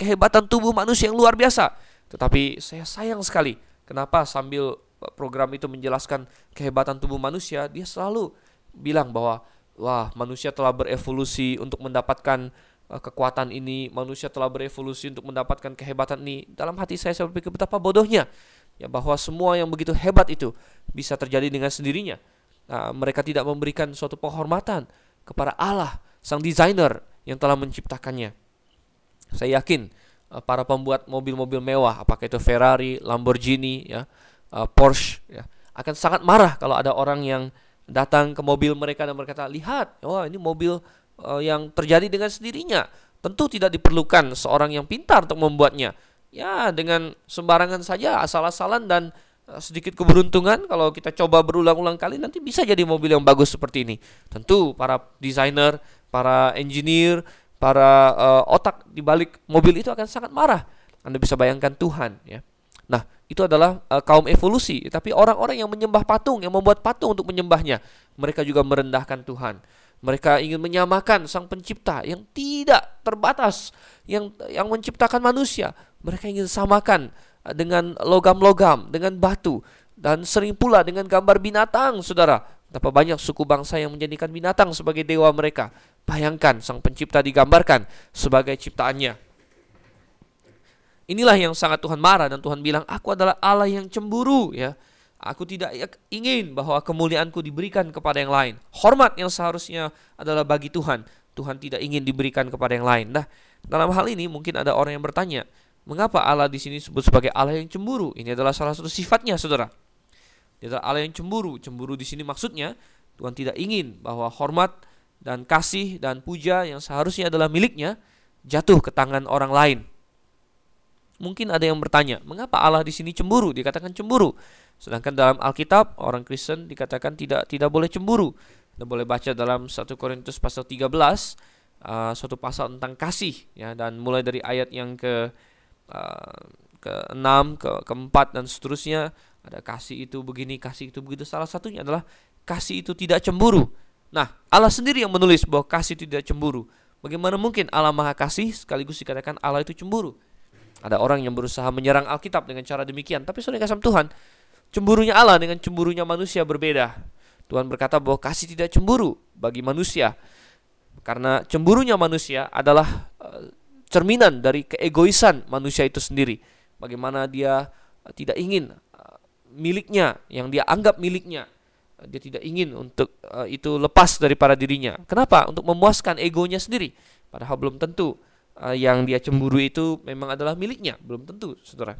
tubuh manusia yang luar biasa. Tetapi saya sayang sekali, kenapa sambil program itu menjelaskan kehebatan tubuh manusia, dia selalu bilang bahwa wah, manusia telah berevolusi untuk mendapatkan kekuatan ini, manusia telah berevolusi untuk mendapatkan kehebatan ini. Dalam hati saya berpikir betapa bodohnya ya, bahwa semua yang begitu hebat itu bisa terjadi dengan sendirinya. Nah, mereka tidak memberikan suatu penghormatan kepada Allah, sang desainer yang telah menciptakannya. Saya yakin para pembuat mobil-mobil mewah, apakah itu Ferrari, Lamborghini, ya, Porsche, ya, akan sangat marah kalau ada orang yang datang ke mobil mereka dan berkata, lihat, wah, ini mobil yang terjadi dengan sendirinya. Tentu tidak diperlukan seorang yang pintar untuk membuatnya. Ya, dengan sembarangan saja, asal-asalan dan sedikit keberuntungan, kalau kita coba berulang-ulang kali nanti bisa jadi mobil yang bagus seperti ini. Tentu para desainer, para engineer, para otak di balik mobil itu akan sangat marah. Anda bisa bayangkan Tuhan ya. Nah, itu adalah kaum evolusi, tapi orang-orang yang menyembah patung, yang membuat patung untuk menyembahnya, mereka juga merendahkan Tuhan. Mereka ingin menyamakan sang pencipta yang tidak terbatas, yang menciptakan manusia. Mereka ingin samakan dengan logam-logam, dengan batu, dan sering pula dengan gambar binatang, saudara. Betapa banyak suku bangsa yang menjadikan binatang sebagai dewa mereka. Bayangkan sang pencipta digambarkan sebagai ciptaannya. Inilah yang sangat Tuhan marah dan Tuhan bilang, aku adalah Allah yang cemburu ya. Aku tidak ingin bahwa kemuliaanku diberikan kepada yang lain. Hormat yang seharusnya adalah bagi Tuhan, Tuhan tidak ingin diberikan kepada yang lain. Nah, dalam hal ini mungkin ada orang yang bertanya, mengapa Allah di sini disebut sebagai Allah yang cemburu? Ini adalah salah satu sifatnya, saudara. Dia adalah Allah yang cemburu. Cemburu di sini maksudnya Tuhan tidak ingin bahwa hormat dan kasih dan puja yang seharusnya adalah miliknya jatuh ke tangan orang lain. Mungkin ada yang bertanya, mengapa Allah di sini cemburu? Dikatakan cemburu. Sedangkan dalam Alkitab orang Kristen dikatakan tidak boleh cemburu. Anda boleh baca dalam 1 Korintus pasal 13, suatu pasal tentang kasih ya, dan mulai dari ayat yang ke-6, ke-4 dan seterusnya. Ada kasih itu begini, kasih itu begitu. Salah satunya adalah kasih itu tidak cemburu. Nah, Allah sendiri yang menulis bahwa kasih tidak cemburu. Bagaimana mungkin Allah maha kasih sekaligus dikatakan Allah itu cemburu? Ada orang yang berusaha menyerang Alkitab dengan cara demikian. Tapi saudara kasih Tuhan, cemburunya Allah dengan cemburunya manusia berbeda. Tuhan berkata bahwa kasih tidak cemburu bagi manusia, karena cemburunya manusia adalah cerminan dari keegoisan manusia itu sendiri. Bagaimana dia tidak ingin miliknya, yang dia anggap miliknya, dia tidak ingin untuk itu lepas daripada dirinya. Kenapa? Untuk memuaskan egonya sendiri. Padahal belum tentu yang dia cemburu itu memang adalah miliknya, belum tentu, saudara.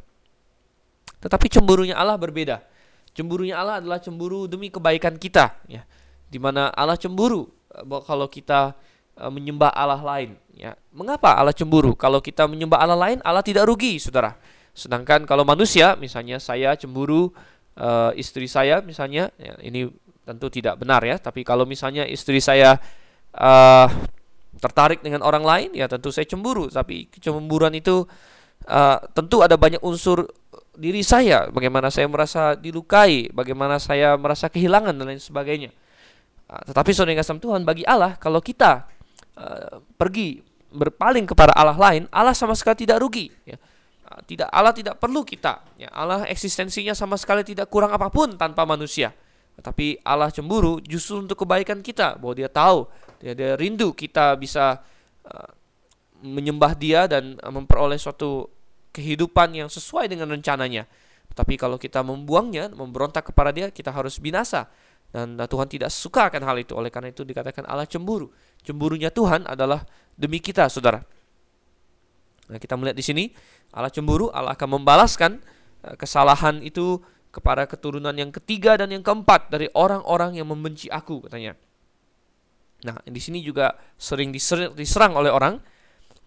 Tetapi cemburunya Allah berbeda. Cemburunya Allah adalah cemburu demi kebaikan kita, ya. Di mana Allah cemburu kalau kita menyembah Allah lain, ya. Mengapa Allah cemburu? Kalau kita menyembah Allah lain, Allah tidak rugi, saudara. Sedangkan kalau manusia, misalnya saya cemburu istri saya misalnya, ya, ini tentu tidak benar ya, tapi kalau misalnya istri saya tertarik dengan orang lain, ya tentu saya cemburu, tapi kecemburuan itu tentu ada banyak unsur diri saya, bagaimana saya merasa dilukai, bagaimana saya merasa kehilangan dan lain sebagainya. Tetapi saudara yang kasih Tuhan, bagi Allah kalau kita pergi berpaling kepada Allah lain, Allah sama sekali tidak rugi, ya. Tidak, Allah tidak perlu kita, ya. Allah eksistensinya sama sekali tidak kurang apapun tanpa manusia. Tapi Allah cemburu justru untuk kebaikan kita, bahwa dia tahu, dia rindu kita bisa menyembah dia dan memperoleh suatu kehidupan yang sesuai dengan rencananya. Tapi kalau kita membuangnya, memberontak kepada dia, kita harus binasa. Dan Tuhan tidak suka akan hal itu. Oleh karena itu dikatakan Allah cemburu. Cemburunya Tuhan adalah demi kita, saudara. Nah, kita melihat di sini Allah cemburu, Allah akan membalaskan kesalahan itu kepada keturunan yang ketiga dan yang keempat dari orang-orang yang membenci aku, katanya. Nah, di sini juga sering diserang oleh orang,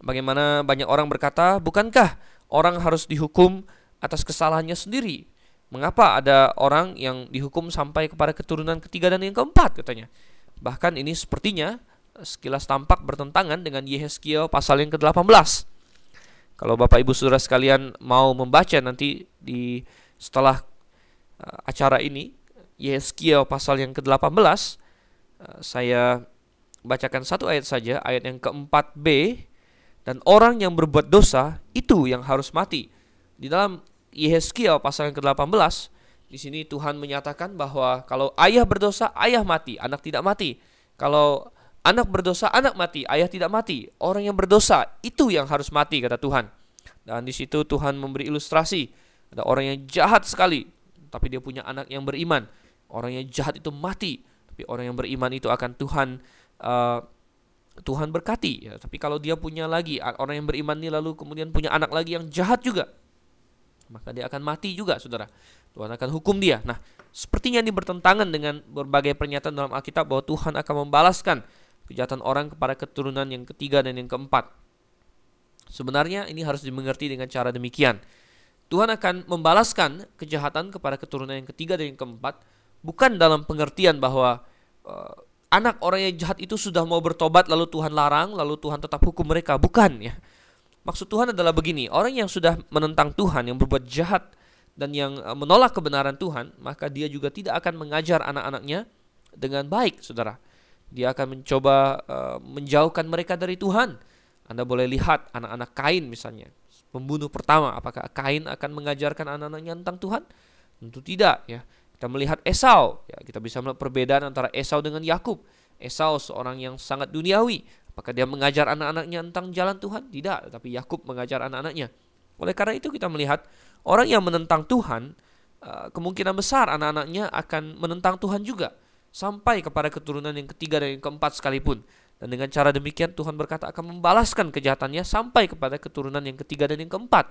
bagaimana banyak orang berkata, bukankah orang harus dihukum atas kesalahannya sendiri? Mengapa ada orang yang dihukum sampai kepada keturunan ketiga dan yang keempat, katanya. Bahkan ini sepertinya sekilas tampak bertentangan dengan Yehezkiel pasal yang ke-18. Kalau Bapak Ibu Saudara sekalian mau membaca nanti di setelah acara ini, Yehezkiel pasal yang ke-18, saya bacakan satu ayat saja, ayat yang ke-4b, dan orang yang berbuat dosa itu yang harus mati. Di dalam Yehezkiel pasal yang ke-18, di sini Tuhan menyatakan bahwa kalau ayah berdosa, ayah mati, anak tidak mati. Kalau anak berdosa, anak mati, ayah tidak mati. Orang yang berdosa itu yang harus mati, kata Tuhan. Dan di situ Tuhan memberi ilustrasi. Ada orang yang jahat sekali, tapi dia punya anak yang beriman. Orang yang jahat itu mati, tapi orang yang beriman itu akan Tuhan berkati. Ya, tapi kalau dia punya lagi, orang yang beriman ini lalu kemudian punya anak lagi yang jahat juga, maka dia akan mati juga, saudara. Tuhan akan hukum dia. Nah, sepertinya ini bertentangan dengan berbagai pernyataan dalam Alkitab bahwa Tuhan akan membalaskan kejahatan orang kepada keturunan yang ketiga dan yang keempat. Sebenarnya ini harus dimengerti dengan cara demikian. Tuhan akan membalaskan kejahatan kepada keturunan yang ketiga dan yang keempat, bukan dalam pengertian bahwa anak orang yang jahat itu sudah mau bertobat lalu Tuhan larang, lalu Tuhan tetap hukum mereka. Bukan, ya. Maksud Tuhan adalah begini, orang yang sudah menentang Tuhan, yang berbuat jahat dan yang menolak kebenaran Tuhan, maka dia juga tidak akan mengajar anak-anaknya dengan baik, saudara. Dia akan mencoba menjauhkan mereka dari Tuhan. Anda boleh lihat anak-anak Kain misalnya, pembunuh pertama. Apakah Kain akan mengajarkan anak-anaknya tentang Tuhan? Tentu tidak, ya. Kita melihat Esau, ya, kita bisa melihat perbedaan antara Esau dengan Yakub. Esau seorang yang sangat duniawi. Apakah dia mengajar anak-anaknya tentang jalan Tuhan? Tidak, tapi Yakub mengajar anak-anaknya. Oleh karena itu kita melihat orang yang menentang Tuhan, kemungkinan besar anak-anaknya akan menentang Tuhan juga, sampai kepada keturunan yang ketiga dan yang keempat sekalipun. Dan dengan cara demikian Tuhan berkata akan membalaskan kejahatannya sampai kepada keturunan yang ketiga dan yang keempat.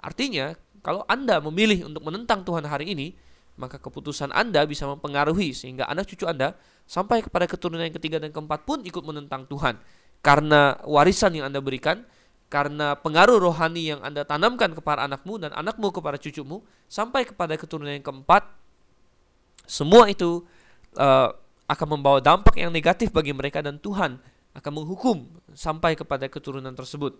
Artinya, kalau Anda memilih untuk menentang Tuhan hari ini, maka keputusan Anda bisa mempengaruhi sehingga anak cucu Anda sampai kepada keturunan yang ketiga dan keempat pun ikut menentang Tuhan. Karena warisan yang Anda berikan, karena pengaruh rohani yang Anda tanamkan kepada anakmu dan anakmu kepada cucumu, sampai kepada keturunan yang keempat, semua itu akan membawa dampak yang negatif bagi mereka dan Tuhan akan menghukum sampai kepada keturunan tersebut.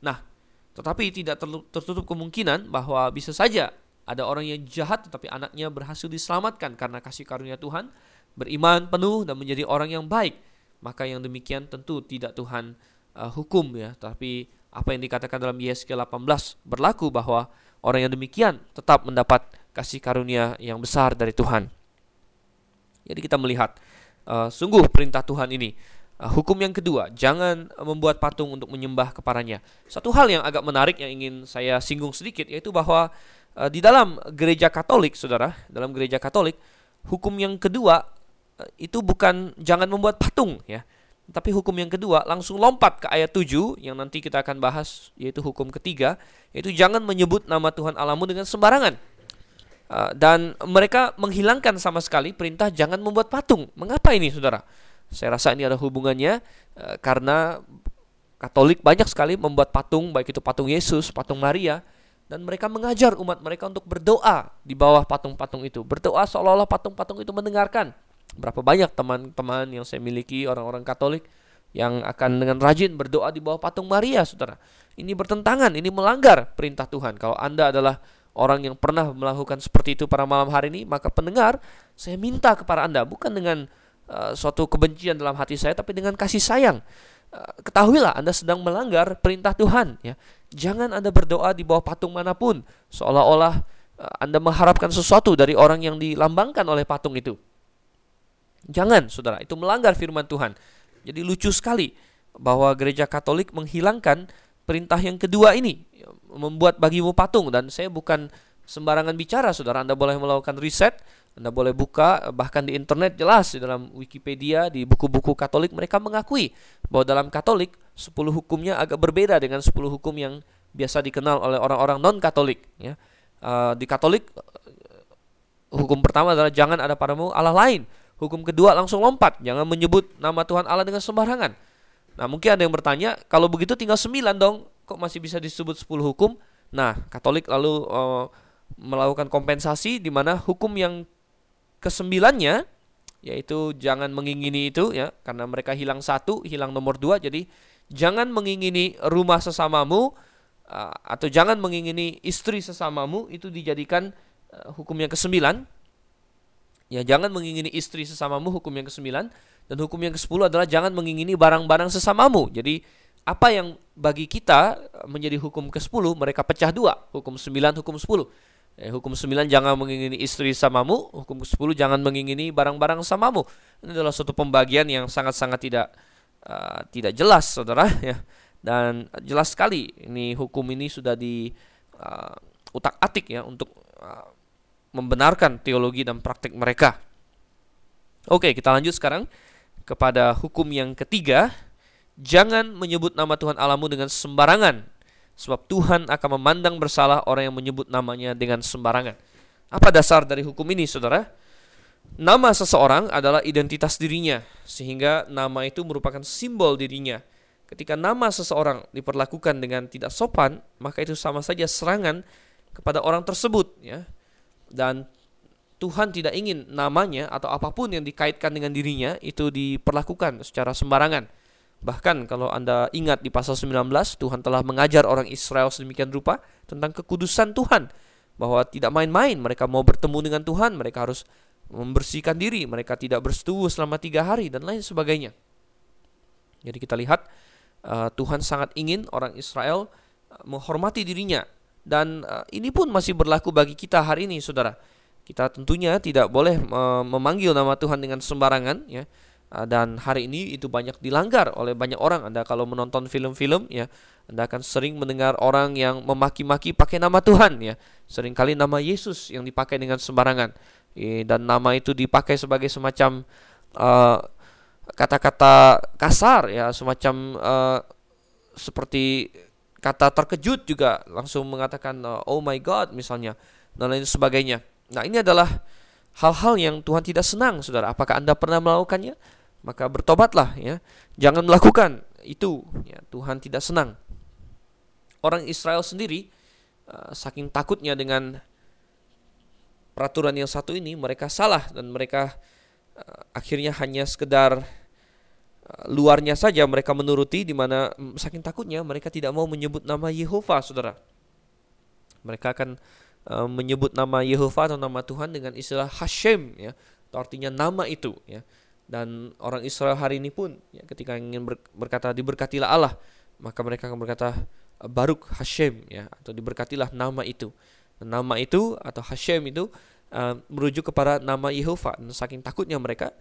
Nah, tetapi tidak tertutup kemungkinan bahwa bisa saja ada orang yang jahat tetapi anaknya berhasil diselamatkan karena kasih karunia Tuhan, beriman penuh dan menjadi orang yang baik. Maka yang demikian tentu tidak Tuhan hukum, ya, tapi apa yang dikatakan dalam Yehezkiel 18 berlaku, bahwa orang yang demikian tetap mendapat kasih karunia yang besar dari Tuhan. Jadi kita melihat sungguh perintah Tuhan ini. Hukum yang kedua, jangan membuat patung untuk menyembah kepadanya. Satu hal yang agak menarik yang ingin saya singgung sedikit, yaitu bahwa di dalam gereja Katolik, saudara, dalam gereja Katolik, hukum yang kedua itu bukan jangan membuat patung, ya. Tapi hukum yang kedua langsung lompat ke ayat 7 yang nanti kita akan bahas, yaitu hukum ketiga, yaitu jangan menyebut nama Tuhan Allahmu dengan sembarangan. Dan mereka menghilangkan sama sekali perintah jangan membuat patung. Mengapa ini, saudara? Saya rasa ini ada hubungannya karena Katolik banyak sekali membuat patung, baik itu patung Yesus, patung Maria, dan mereka mengajar umat mereka untuk berdoa di bawah patung-patung itu. Berdoa seolah-olah patung-patung itu mendengarkan. Berapa banyak teman-teman yang saya miliki, orang-orang Katolik yang akan dengan rajin berdoa di bawah patung Maria, saudara. Ini bertentangan, ini melanggar perintah Tuhan. Kalau Anda adalah orang yang pernah melakukan seperti itu pada malam hari ini, maka pendengar, saya minta kepada Anda, bukan dengan suatu kebencian dalam hati saya, tapi dengan kasih sayang. Ketahuilah Anda sedang melanggar perintah Tuhan, ya. Jangan Anda berdoa di bawah patung manapun, seolah-olah Anda mengharapkan sesuatu dari orang yang dilambangkan oleh patung itu. Jangan, saudara, itu melanggar firman Tuhan. Jadi lucu sekali bahwa gereja Katolik menghilangkan perintah yang kedua ini, membuat bagimu patung. Dan saya bukan sembarangan bicara, saudara. Anda boleh melakukan riset, Anda boleh buka, bahkan di internet jelas, di dalam Wikipedia, di buku-buku Katolik, mereka mengakui bahwa dalam Katolik 10 hukumnya agak berbeda dengan 10 hukum yang biasa dikenal oleh orang-orang non-Katolik, ya. Di Katolik, hukum pertama adalah jangan ada padamu Allah lain. Hukum kedua langsung lompat, jangan menyebut nama Tuhan Allah dengan sembarangan. Nah, mungkin ada yang bertanya, kalau begitu tinggal 9 dong, kok masih bisa disebut 10 hukum? Nah, Katolik lalu melakukan kompensasi di mana hukum yang ke-9-nya, yaitu jangan mengingini itu, ya, karena mereka hilang 1, hilang nomor 2, jadi jangan mengingini rumah sesamamu atau jangan mengingini istri sesamamu, itu dijadikan hukum yang ke-9. Ya, jangan mengingini istri sesamamu, hukum yang ke-9. Dan hukum yang ke-10 adalah jangan mengingini barang-barang sesamamu. Jadi apa yang bagi kita menjadi hukum ke-10, mereka pecah dua, hukum 9, hukum 10. Hukum 9 jangan mengingini istri sesamamu, hukum ke-10 jangan mengingini barang-barang sesamamu. Ini adalah suatu pembagian yang sangat-sangat tidak jelas, saudara, ya. Dan jelas sekali ini hukum ini sudah di utak-atik, ya, untuk membenarkan teologi dan praktik mereka. Oke, kita lanjut sekarang kepada hukum yang ketiga. Jangan menyebut nama Tuhan Allahmu dengan sembarangan, sebab Tuhan akan memandang bersalah orang yang menyebut namanya dengan sembarangan. Apa dasar dari hukum ini, saudara? Nama seseorang adalah identitas dirinya, sehingga nama itu merupakan simbol dirinya. Ketika nama seseorang diperlakukan dengan tidak sopan, maka itu sama saja serangan kepada orang tersebut, ya. Dan Tuhan tidak ingin namanya atau apapun yang dikaitkan dengan dirinya itu diperlakukan secara sembarangan. Bahkan kalau Anda ingat di pasal 19, Tuhan telah mengajar orang Israel sedemikian rupa tentang kekudusan Tuhan, bahwa tidak main-main, mereka mau bertemu dengan Tuhan, mereka harus membersihkan diri, mereka tidak bersetubuh selama 3 hari dan lain sebagainya. Jadi kita lihat Tuhan sangat ingin orang Israel menghormati dirinya. Dan ini pun masih berlaku bagi kita hari ini, saudara. Kita tentunya tidak boleh memanggil nama Tuhan dengan sembarangan, ya. Dan hari ini itu banyak dilanggar oleh banyak orang. Anda kalau menonton film-film, ya, Anda akan sering mendengar orang yang memaki-maki pakai nama Tuhan, ya. Seringkali nama Yesus yang dipakai dengan sembarangan. Dan nama itu dipakai sebagai semacam kata-kata kasar, ya, semacam seperti kata terkejut juga, langsung mengatakan oh my God misalnya dan lain sebagainya. Nah, ini adalah hal-hal yang Tuhan tidak senang, saudara. Apakah Anda pernah melakukannya? Maka bertobatlah, ya. Jangan melakukan itu, ya, Tuhan tidak senang. Orang Israel sendiri saking takutnya dengan peraturan yang satu ini, mereka salah dan mereka akhirnya hanya sekedar luarnya saja mereka menuruti, di mana saking takutnya mereka tidak mau menyebut nama Yehova, saudara. Mereka akan menyebut nama Yehova atau nama Tuhan dengan istilah Hashem, ya, atau artinya nama itu, ya. Dan orang Israel hari ini pun, ya, ketika ingin berkata diberkatilah Allah, maka mereka akan berkata Baruk Hashem, ya, atau diberkatilah nama itu. Dan nama itu atau Hashem itu merujuk kepada nama Yehova. Dan saking takutnya mereka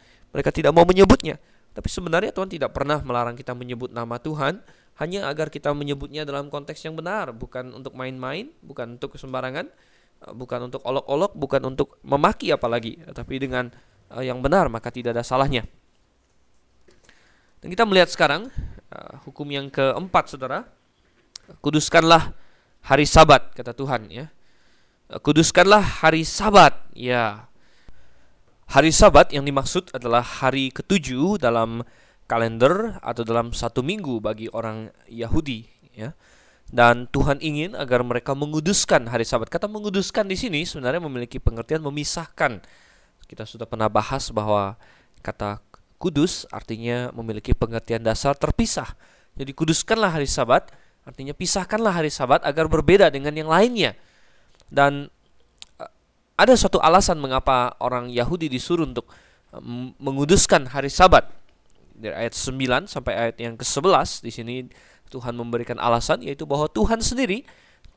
tidak mau menyebutnya. Tapi sebenarnya Tuhan tidak pernah melarang kita menyebut nama Tuhan, hanya agar kita menyebutnya dalam konteks yang benar, bukan untuk main-main, bukan untuk sembarangan, bukan untuk olok-olok, bukan untuk memaki apalagi, tapi dengan yang benar, maka tidak ada salahnya. Dan kita melihat sekarang hukum yang keempat, saudara. Kuduskanlah hari Sabat, kata Tuhan, ya. Kuduskanlah hari Sabat, ya. Hari Sabat yang dimaksud adalah hari ketujuh dalam kalender atau dalam satu minggu bagi orang Yahudi, ya. Dan Tuhan ingin agar mereka menguduskan hari Sabat. Kata menguduskan di sini sebenarnya memiliki pengertian memisahkan. Kita sudah pernah bahas bahwa kata kudus artinya memiliki pengertian dasar terpisah. Jadi kuduskanlah hari Sabat artinya pisahkanlah hari Sabat agar berbeda dengan yang lainnya. Dan ada suatu alasan mengapa orang Yahudi disuruh untuk menguduskan hari Sabat. Dari ayat 9 sampai ayat yang ke-11 di sini Tuhan memberikan alasan, yaitu bahwa Tuhan sendiri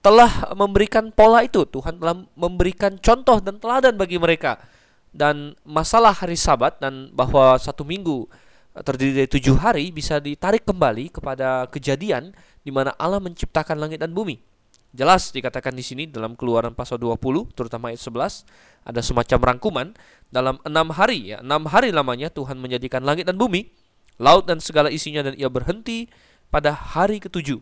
telah memberikan pola itu. Tuhan telah memberikan contoh dan teladan bagi mereka. Dan masalah hari Sabat dan bahwa satu minggu terdiri dari 7 hari bisa ditarik kembali kepada kejadian di mana Allah menciptakan langit dan bumi. Jelas dikatakan di sini dalam Keluaran pasal 20, terutama ayat 11, ada semacam rangkuman. Dalam 6 hari, ya, 6 hari lamanya Tuhan menjadikan langit dan bumi, laut dan segala isinya, dan ia berhenti pada hari ketujuh.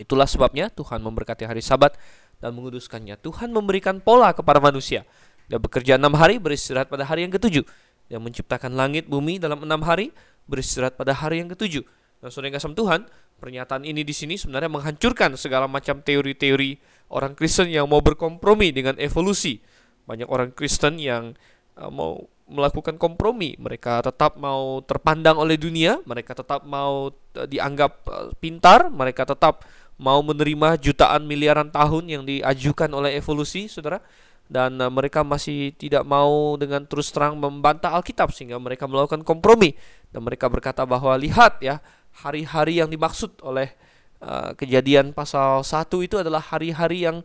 Itulah sebabnya Tuhan memberkati hari Sabat dan menguduskannya. Tuhan memberikan pola kepada manusia. Dia bekerja 6 hari, beristirahat pada hari yang ketujuh. Dia menciptakan langit bumi dalam 6 hari, beristirahat pada hari yang ketujuh. Dan saudara yang kasih Tuhan, pernyataan ini di sini sebenarnya menghancurkan segala macam teori-teori orang Kristen yang mau berkompromi dengan evolusi. Banyak orang Kristen yang mau melakukan kompromi, mereka tetap mau terpandang oleh dunia, mereka tetap mau dianggap pintar, mereka tetap mau menerima jutaan miliaran tahun yang diajukan oleh evolusi, saudara. Dan mereka masih tidak mau dengan terus terang membantah Alkitab, sehingga mereka melakukan kompromi dan mereka berkata bahwa lihat, ya, hari-hari yang dimaksud oleh Kejadian pasal 1 itu adalah hari-hari yang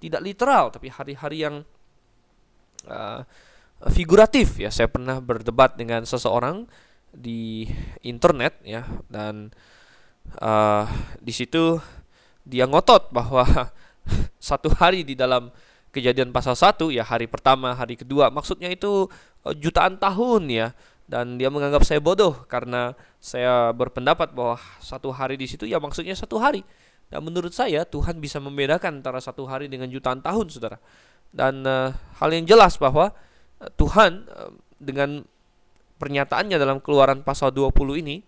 tidak literal, tapi hari-hari yang figuratif, ya. Saya pernah berdebat dengan seseorang di internet, ya, dan di situ dia ngotot bahwa satu hari di dalam Kejadian pasal 1, ya, hari pertama, hari kedua, maksudnya itu jutaan tahun, ya. Dan dia menganggap saya bodoh karena saya berpendapat bahwa satu hari di situ, ya, maksudnya satu hari. Dan menurut saya Tuhan bisa membedakan antara satu hari dengan jutaan tahun, saudara. Dan hal yang jelas bahwa Tuhan dengan pernyataannya dalam Keluaran pasal 20 ini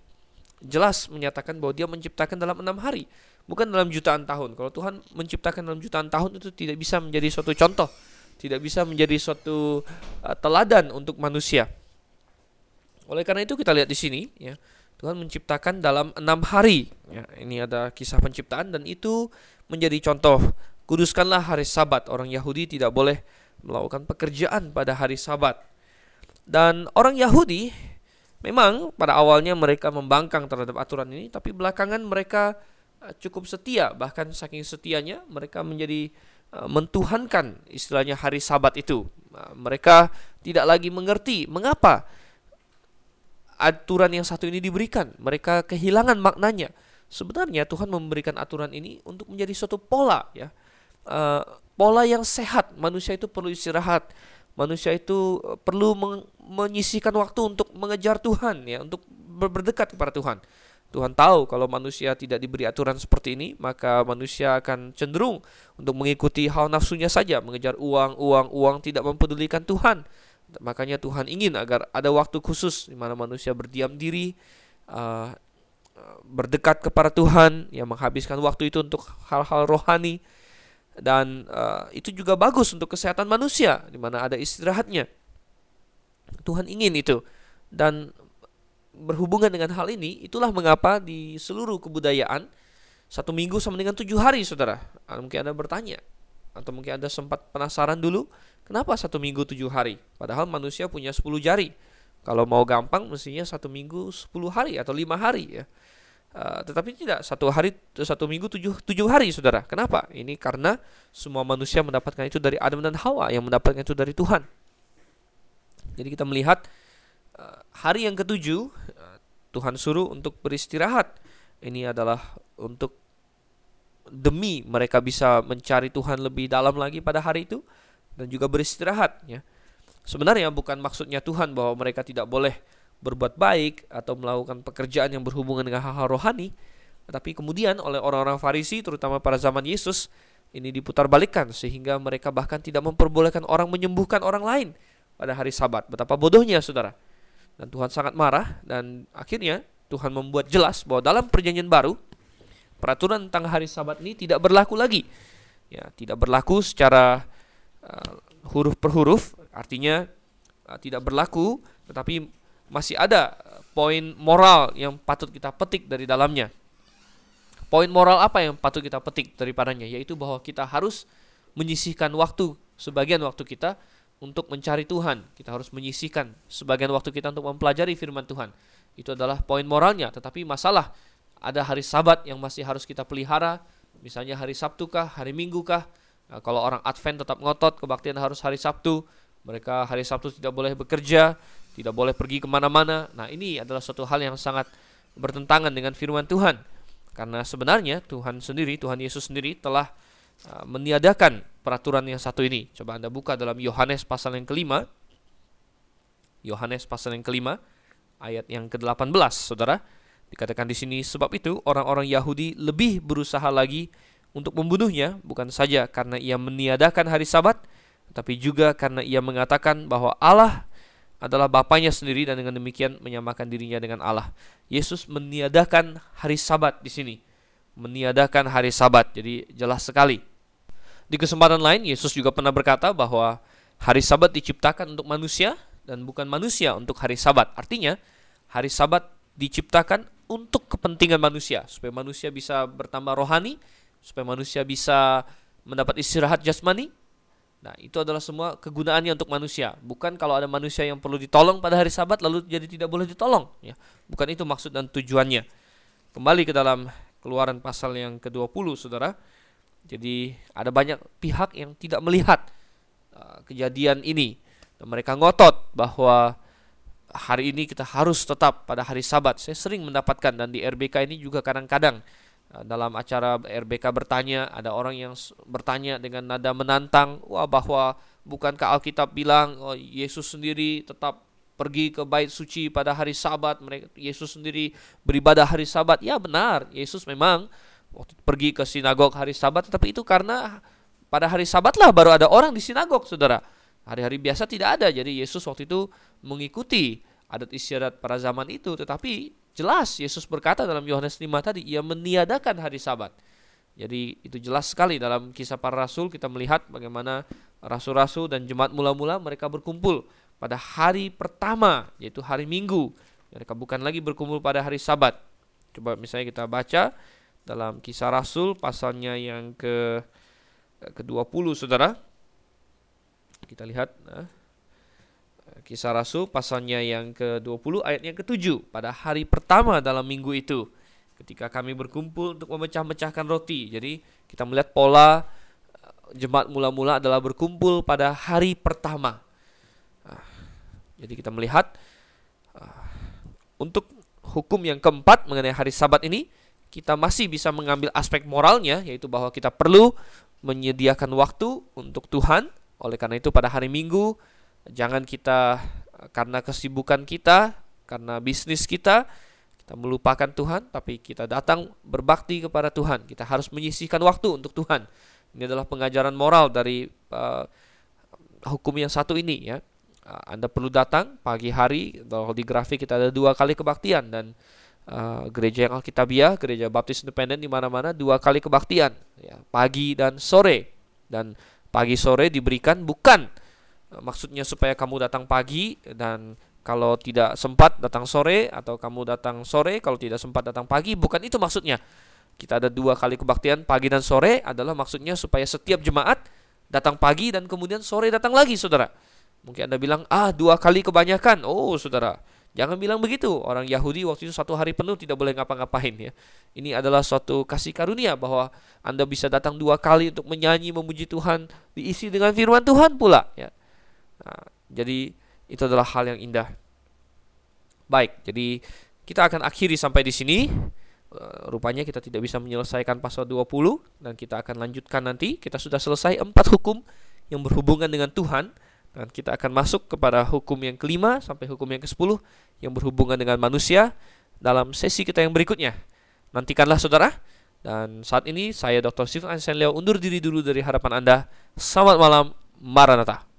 jelas menyatakan bahwa dia menciptakan dalam 6 hari, bukan dalam jutaan tahun. Kalau Tuhan menciptakan dalam jutaan tahun, itu tidak bisa menjadi suatu contoh, tidak bisa menjadi suatu teladan untuk manusia. Oleh karena itu kita lihat di sini, ya, Tuhan menciptakan dalam 6 hari, ya. Ini ada kisah penciptaan dan itu menjadi contoh. Kuduskanlah hari Sabat. Orang Yahudi tidak boleh melakukan pekerjaan pada hari Sabat. Dan orang Yahudi memang pada awalnya mereka membangkang terhadap aturan ini, tapi belakangan mereka cukup setia. Bahkan saking setianya mereka menjadi mentuhankan istilahnya hari Sabat itu. Mereka tidak lagi mengerti mengapa aturan yang satu ini diberikan. Mereka kehilangan maknanya. Sebenarnya Tuhan memberikan aturan ini untuk menjadi suatu pola, ya. Pola yang sehat. Manusia itu perlu istirahat. Manusia itu perlu menyisihkan waktu untuk mengejar Tuhan, ya, untuk berdekat kepada Tuhan. Tuhan tahu kalau manusia tidak diberi aturan seperti ini, maka manusia akan cenderung untuk mengikuti hawa nafsunya saja, mengejar uang, tidak mempedulikan Tuhan. Makanya Tuhan ingin agar ada waktu khusus di mana manusia berdiam diri, berdekat kepada Tuhan, yang menghabiskan waktu itu untuk hal-hal rohani. Dan itu juga bagus untuk kesehatan manusia, di mana ada istirahatnya. Tuhan ingin itu. Dan berhubungan dengan hal ini, itulah mengapa di seluruh kebudayaan satu minggu sama dengan 7 hari, saudara. Mungkin Anda bertanya, atau mungkin Anda sempat penasaran dulu, kenapa satu minggu 7 hari? Padahal manusia punya 10 jari. Kalau mau gampang, mestinya satu minggu 10 hari atau 5 hari, ya. Tetapi tidak, satu minggu 7 hari, saudara. Kenapa? Ini karena semua manusia mendapatkan itu dari Adam dan Hawa, yang mendapatkan itu dari Tuhan. Jadi kita melihat hari yang ketujuh Tuhan suruh untuk beristirahat. Ini adalah untuk demi mereka bisa mencari Tuhan lebih dalam lagi pada hari itu dan juga beristirahat, ya. Sebenarnya bukan maksudnya Tuhan bahwa mereka tidak boleh berbuat baik atau melakukan pekerjaan yang berhubungan dengan hal-hal rohani. Tapi kemudian oleh orang-orang Farisi, terutama pada zaman Yesus, ini diputarbalikkan sehingga mereka bahkan tidak memperbolehkan orang menyembuhkan orang lain pada hari Sabat. Betapa bodohnya, saudara. Dan Tuhan sangat marah, dan akhirnya Tuhan membuat jelas bahwa dalam perjanjian baru peraturan tentang hari Sabat ini tidak berlaku lagi. Ya, tidak berlaku secara huruf per huruf, artinya tidak berlaku, tetapi masih ada poin moral yang patut kita petik dari dalamnya. Poin moral apa yang patut kita petik daripadanya? Yaitu bahwa kita harus menyisihkan waktu, sebagian waktu kita untuk mencari Tuhan. Kita harus menyisihkan sebagian waktu kita untuk mempelajari firman Tuhan. Itu adalah poin moralnya. Tetapi masalah ada hari Sabat yang masih harus kita pelihara. Misalnya hari Sabtu kah, hari Minggu kah. Nah, kalau orang Advent tetap ngotot kebaktian harus hari Sabtu. Mereka hari Sabtu tidak boleh bekerja, tidak boleh pergi kemana-mana. Nah, ini adalah suatu hal yang sangat bertentangan dengan firman Tuhan. Karena sebenarnya Tuhan Yesus sendiri telah meniadakan peraturan yang satu ini. Coba Anda buka dalam Yohanes pasal yang kelima, ayat yang ke-18, saudara. Dikatakan di sini, sebab itu orang-orang Yahudi lebih berusaha lagi untuk membunuhnya, bukan saja karena ia meniadakan hari Sabat, tapi juga karena ia mengatakan bahwa Allah adalah Bapanya sendiri dan dengan demikian menyamakan dirinya dengan Allah. Yesus meniadakan hari Sabat di sini. Meniadakan hari Sabat. Jadi jelas sekali. Di kesempatan lain Yesus juga pernah berkata bahwa hari Sabat diciptakan untuk manusia dan bukan manusia untuk hari Sabat. Artinya hari Sabat diciptakan untuk kepentingan manusia, supaya manusia bisa bertambah rohani, supaya manusia bisa mendapat istirahat jasmani. Nah, itu adalah semua kegunaannya untuk manusia. Bukan kalau ada manusia yang perlu ditolong pada hari Sabat lalu jadi tidak boleh ditolong, ya. Bukan itu maksud dan tujuannya. Kembali ke dalam Keluaran pasal yang ke-20, saudara. Jadi ada banyak pihak yang tidak melihat kejadian ini. Dan mereka ngotot bahwa hari ini kita harus tetap pada hari Sabat. Saya sering mendapatkan, dan di RBK ini juga kadang-kadang dalam acara RBK bertanya, ada orang yang bertanya dengan nada menantang, bahwa bukankah Alkitab bilang Yesus sendiri tetap pergi ke bait suci pada hari Sabat, Yesus sendiri beribadah hari Sabat. Ya benar, Yesus memang waktu pergi ke sinagog hari Sabat, tetapi itu karena pada hari Sabatlah baru ada orang di sinagog, saudara. Hari-hari biasa tidak ada, jadi Yesus waktu itu mengikuti adat istiadat pada zaman itu, tetapi jelas Yesus berkata dalam Yohanes 5 tadi, ia meniadakan hari Sabat. Jadi itu jelas sekali dalam kisah para rasul kita melihat bagaimana rasul-rasul dan jemaat mula-mula mereka berkumpul pada hari pertama, yaitu hari Minggu. Mereka bukan lagi berkumpul pada hari Sabat. Coba misalnya kita baca dalam kisah rasul pasalnya yang ke-20, saudara. Kita lihat, Kisah Rasul pasalnya yang ke-20 ayat yang ke-7. Pada hari pertama dalam minggu itu, ketika kami berkumpul untuk memecah-mecahkan roti. Jadi kita melihat pola jemaat mula-mula adalah berkumpul pada hari pertama. Jadi kita melihat untuk hukum yang keempat mengenai hari Sabat ini, kita masih bisa mengambil aspek moralnya, yaitu bahwa kita perlu menyediakan waktu untuk Tuhan. Oleh karena itu pada hari Minggu jangan kita, karena kesibukan kita, karena bisnis kita, kita melupakan Tuhan, tapi kita datang berbakti kepada Tuhan. Kita harus menyisihkan waktu untuk Tuhan. Ini adalah pengajaran moral dari hukum yang satu ini, ya. Anda perlu datang pagi hari. Kalau di grafik kita ada 2 kali kebaktian, dan gereja yang Alkitabiah, gereja Baptis Independen di mana-mana 2 kali kebaktian, ya, pagi dan sore. Dan pagi sore diberikan bukan maksudnya supaya kamu datang pagi dan kalau tidak sempat datang sore, atau kamu datang sore kalau tidak sempat datang pagi. Bukan itu maksudnya. Kita ada 2 kali kebaktian pagi dan sore adalah maksudnya supaya setiap jemaat datang pagi dan kemudian sore datang lagi, saudara. Mungkin Anda bilang, 2 kali kebanyakan. Saudara, jangan bilang begitu. Orang Yahudi waktu itu 1 hari penuh tidak boleh ngapa-ngapain, ya. Ini adalah suatu kasih karunia bahwa Anda bisa datang 2 kali untuk menyanyi, memuji Tuhan, diisi dengan firman Tuhan pula, ya. Nah, jadi itu adalah hal yang indah. Baik, jadi kita akan akhiri sampai di sini. Rupanya kita tidak bisa menyelesaikan pasal 20, dan kita akan lanjutkan nanti. Kita sudah selesai 4 hukum yang berhubungan dengan Tuhan, Dan kita akan masuk kepada hukum yang kelima sampai hukum yang ke-10 yang berhubungan dengan manusia dalam sesi kita yang berikutnya. Nantikanlah saudara. Dan saat ini saya Dr. Stephen Anselio undur diri dulu dari hadapan Anda. Selamat malam, Maranatha.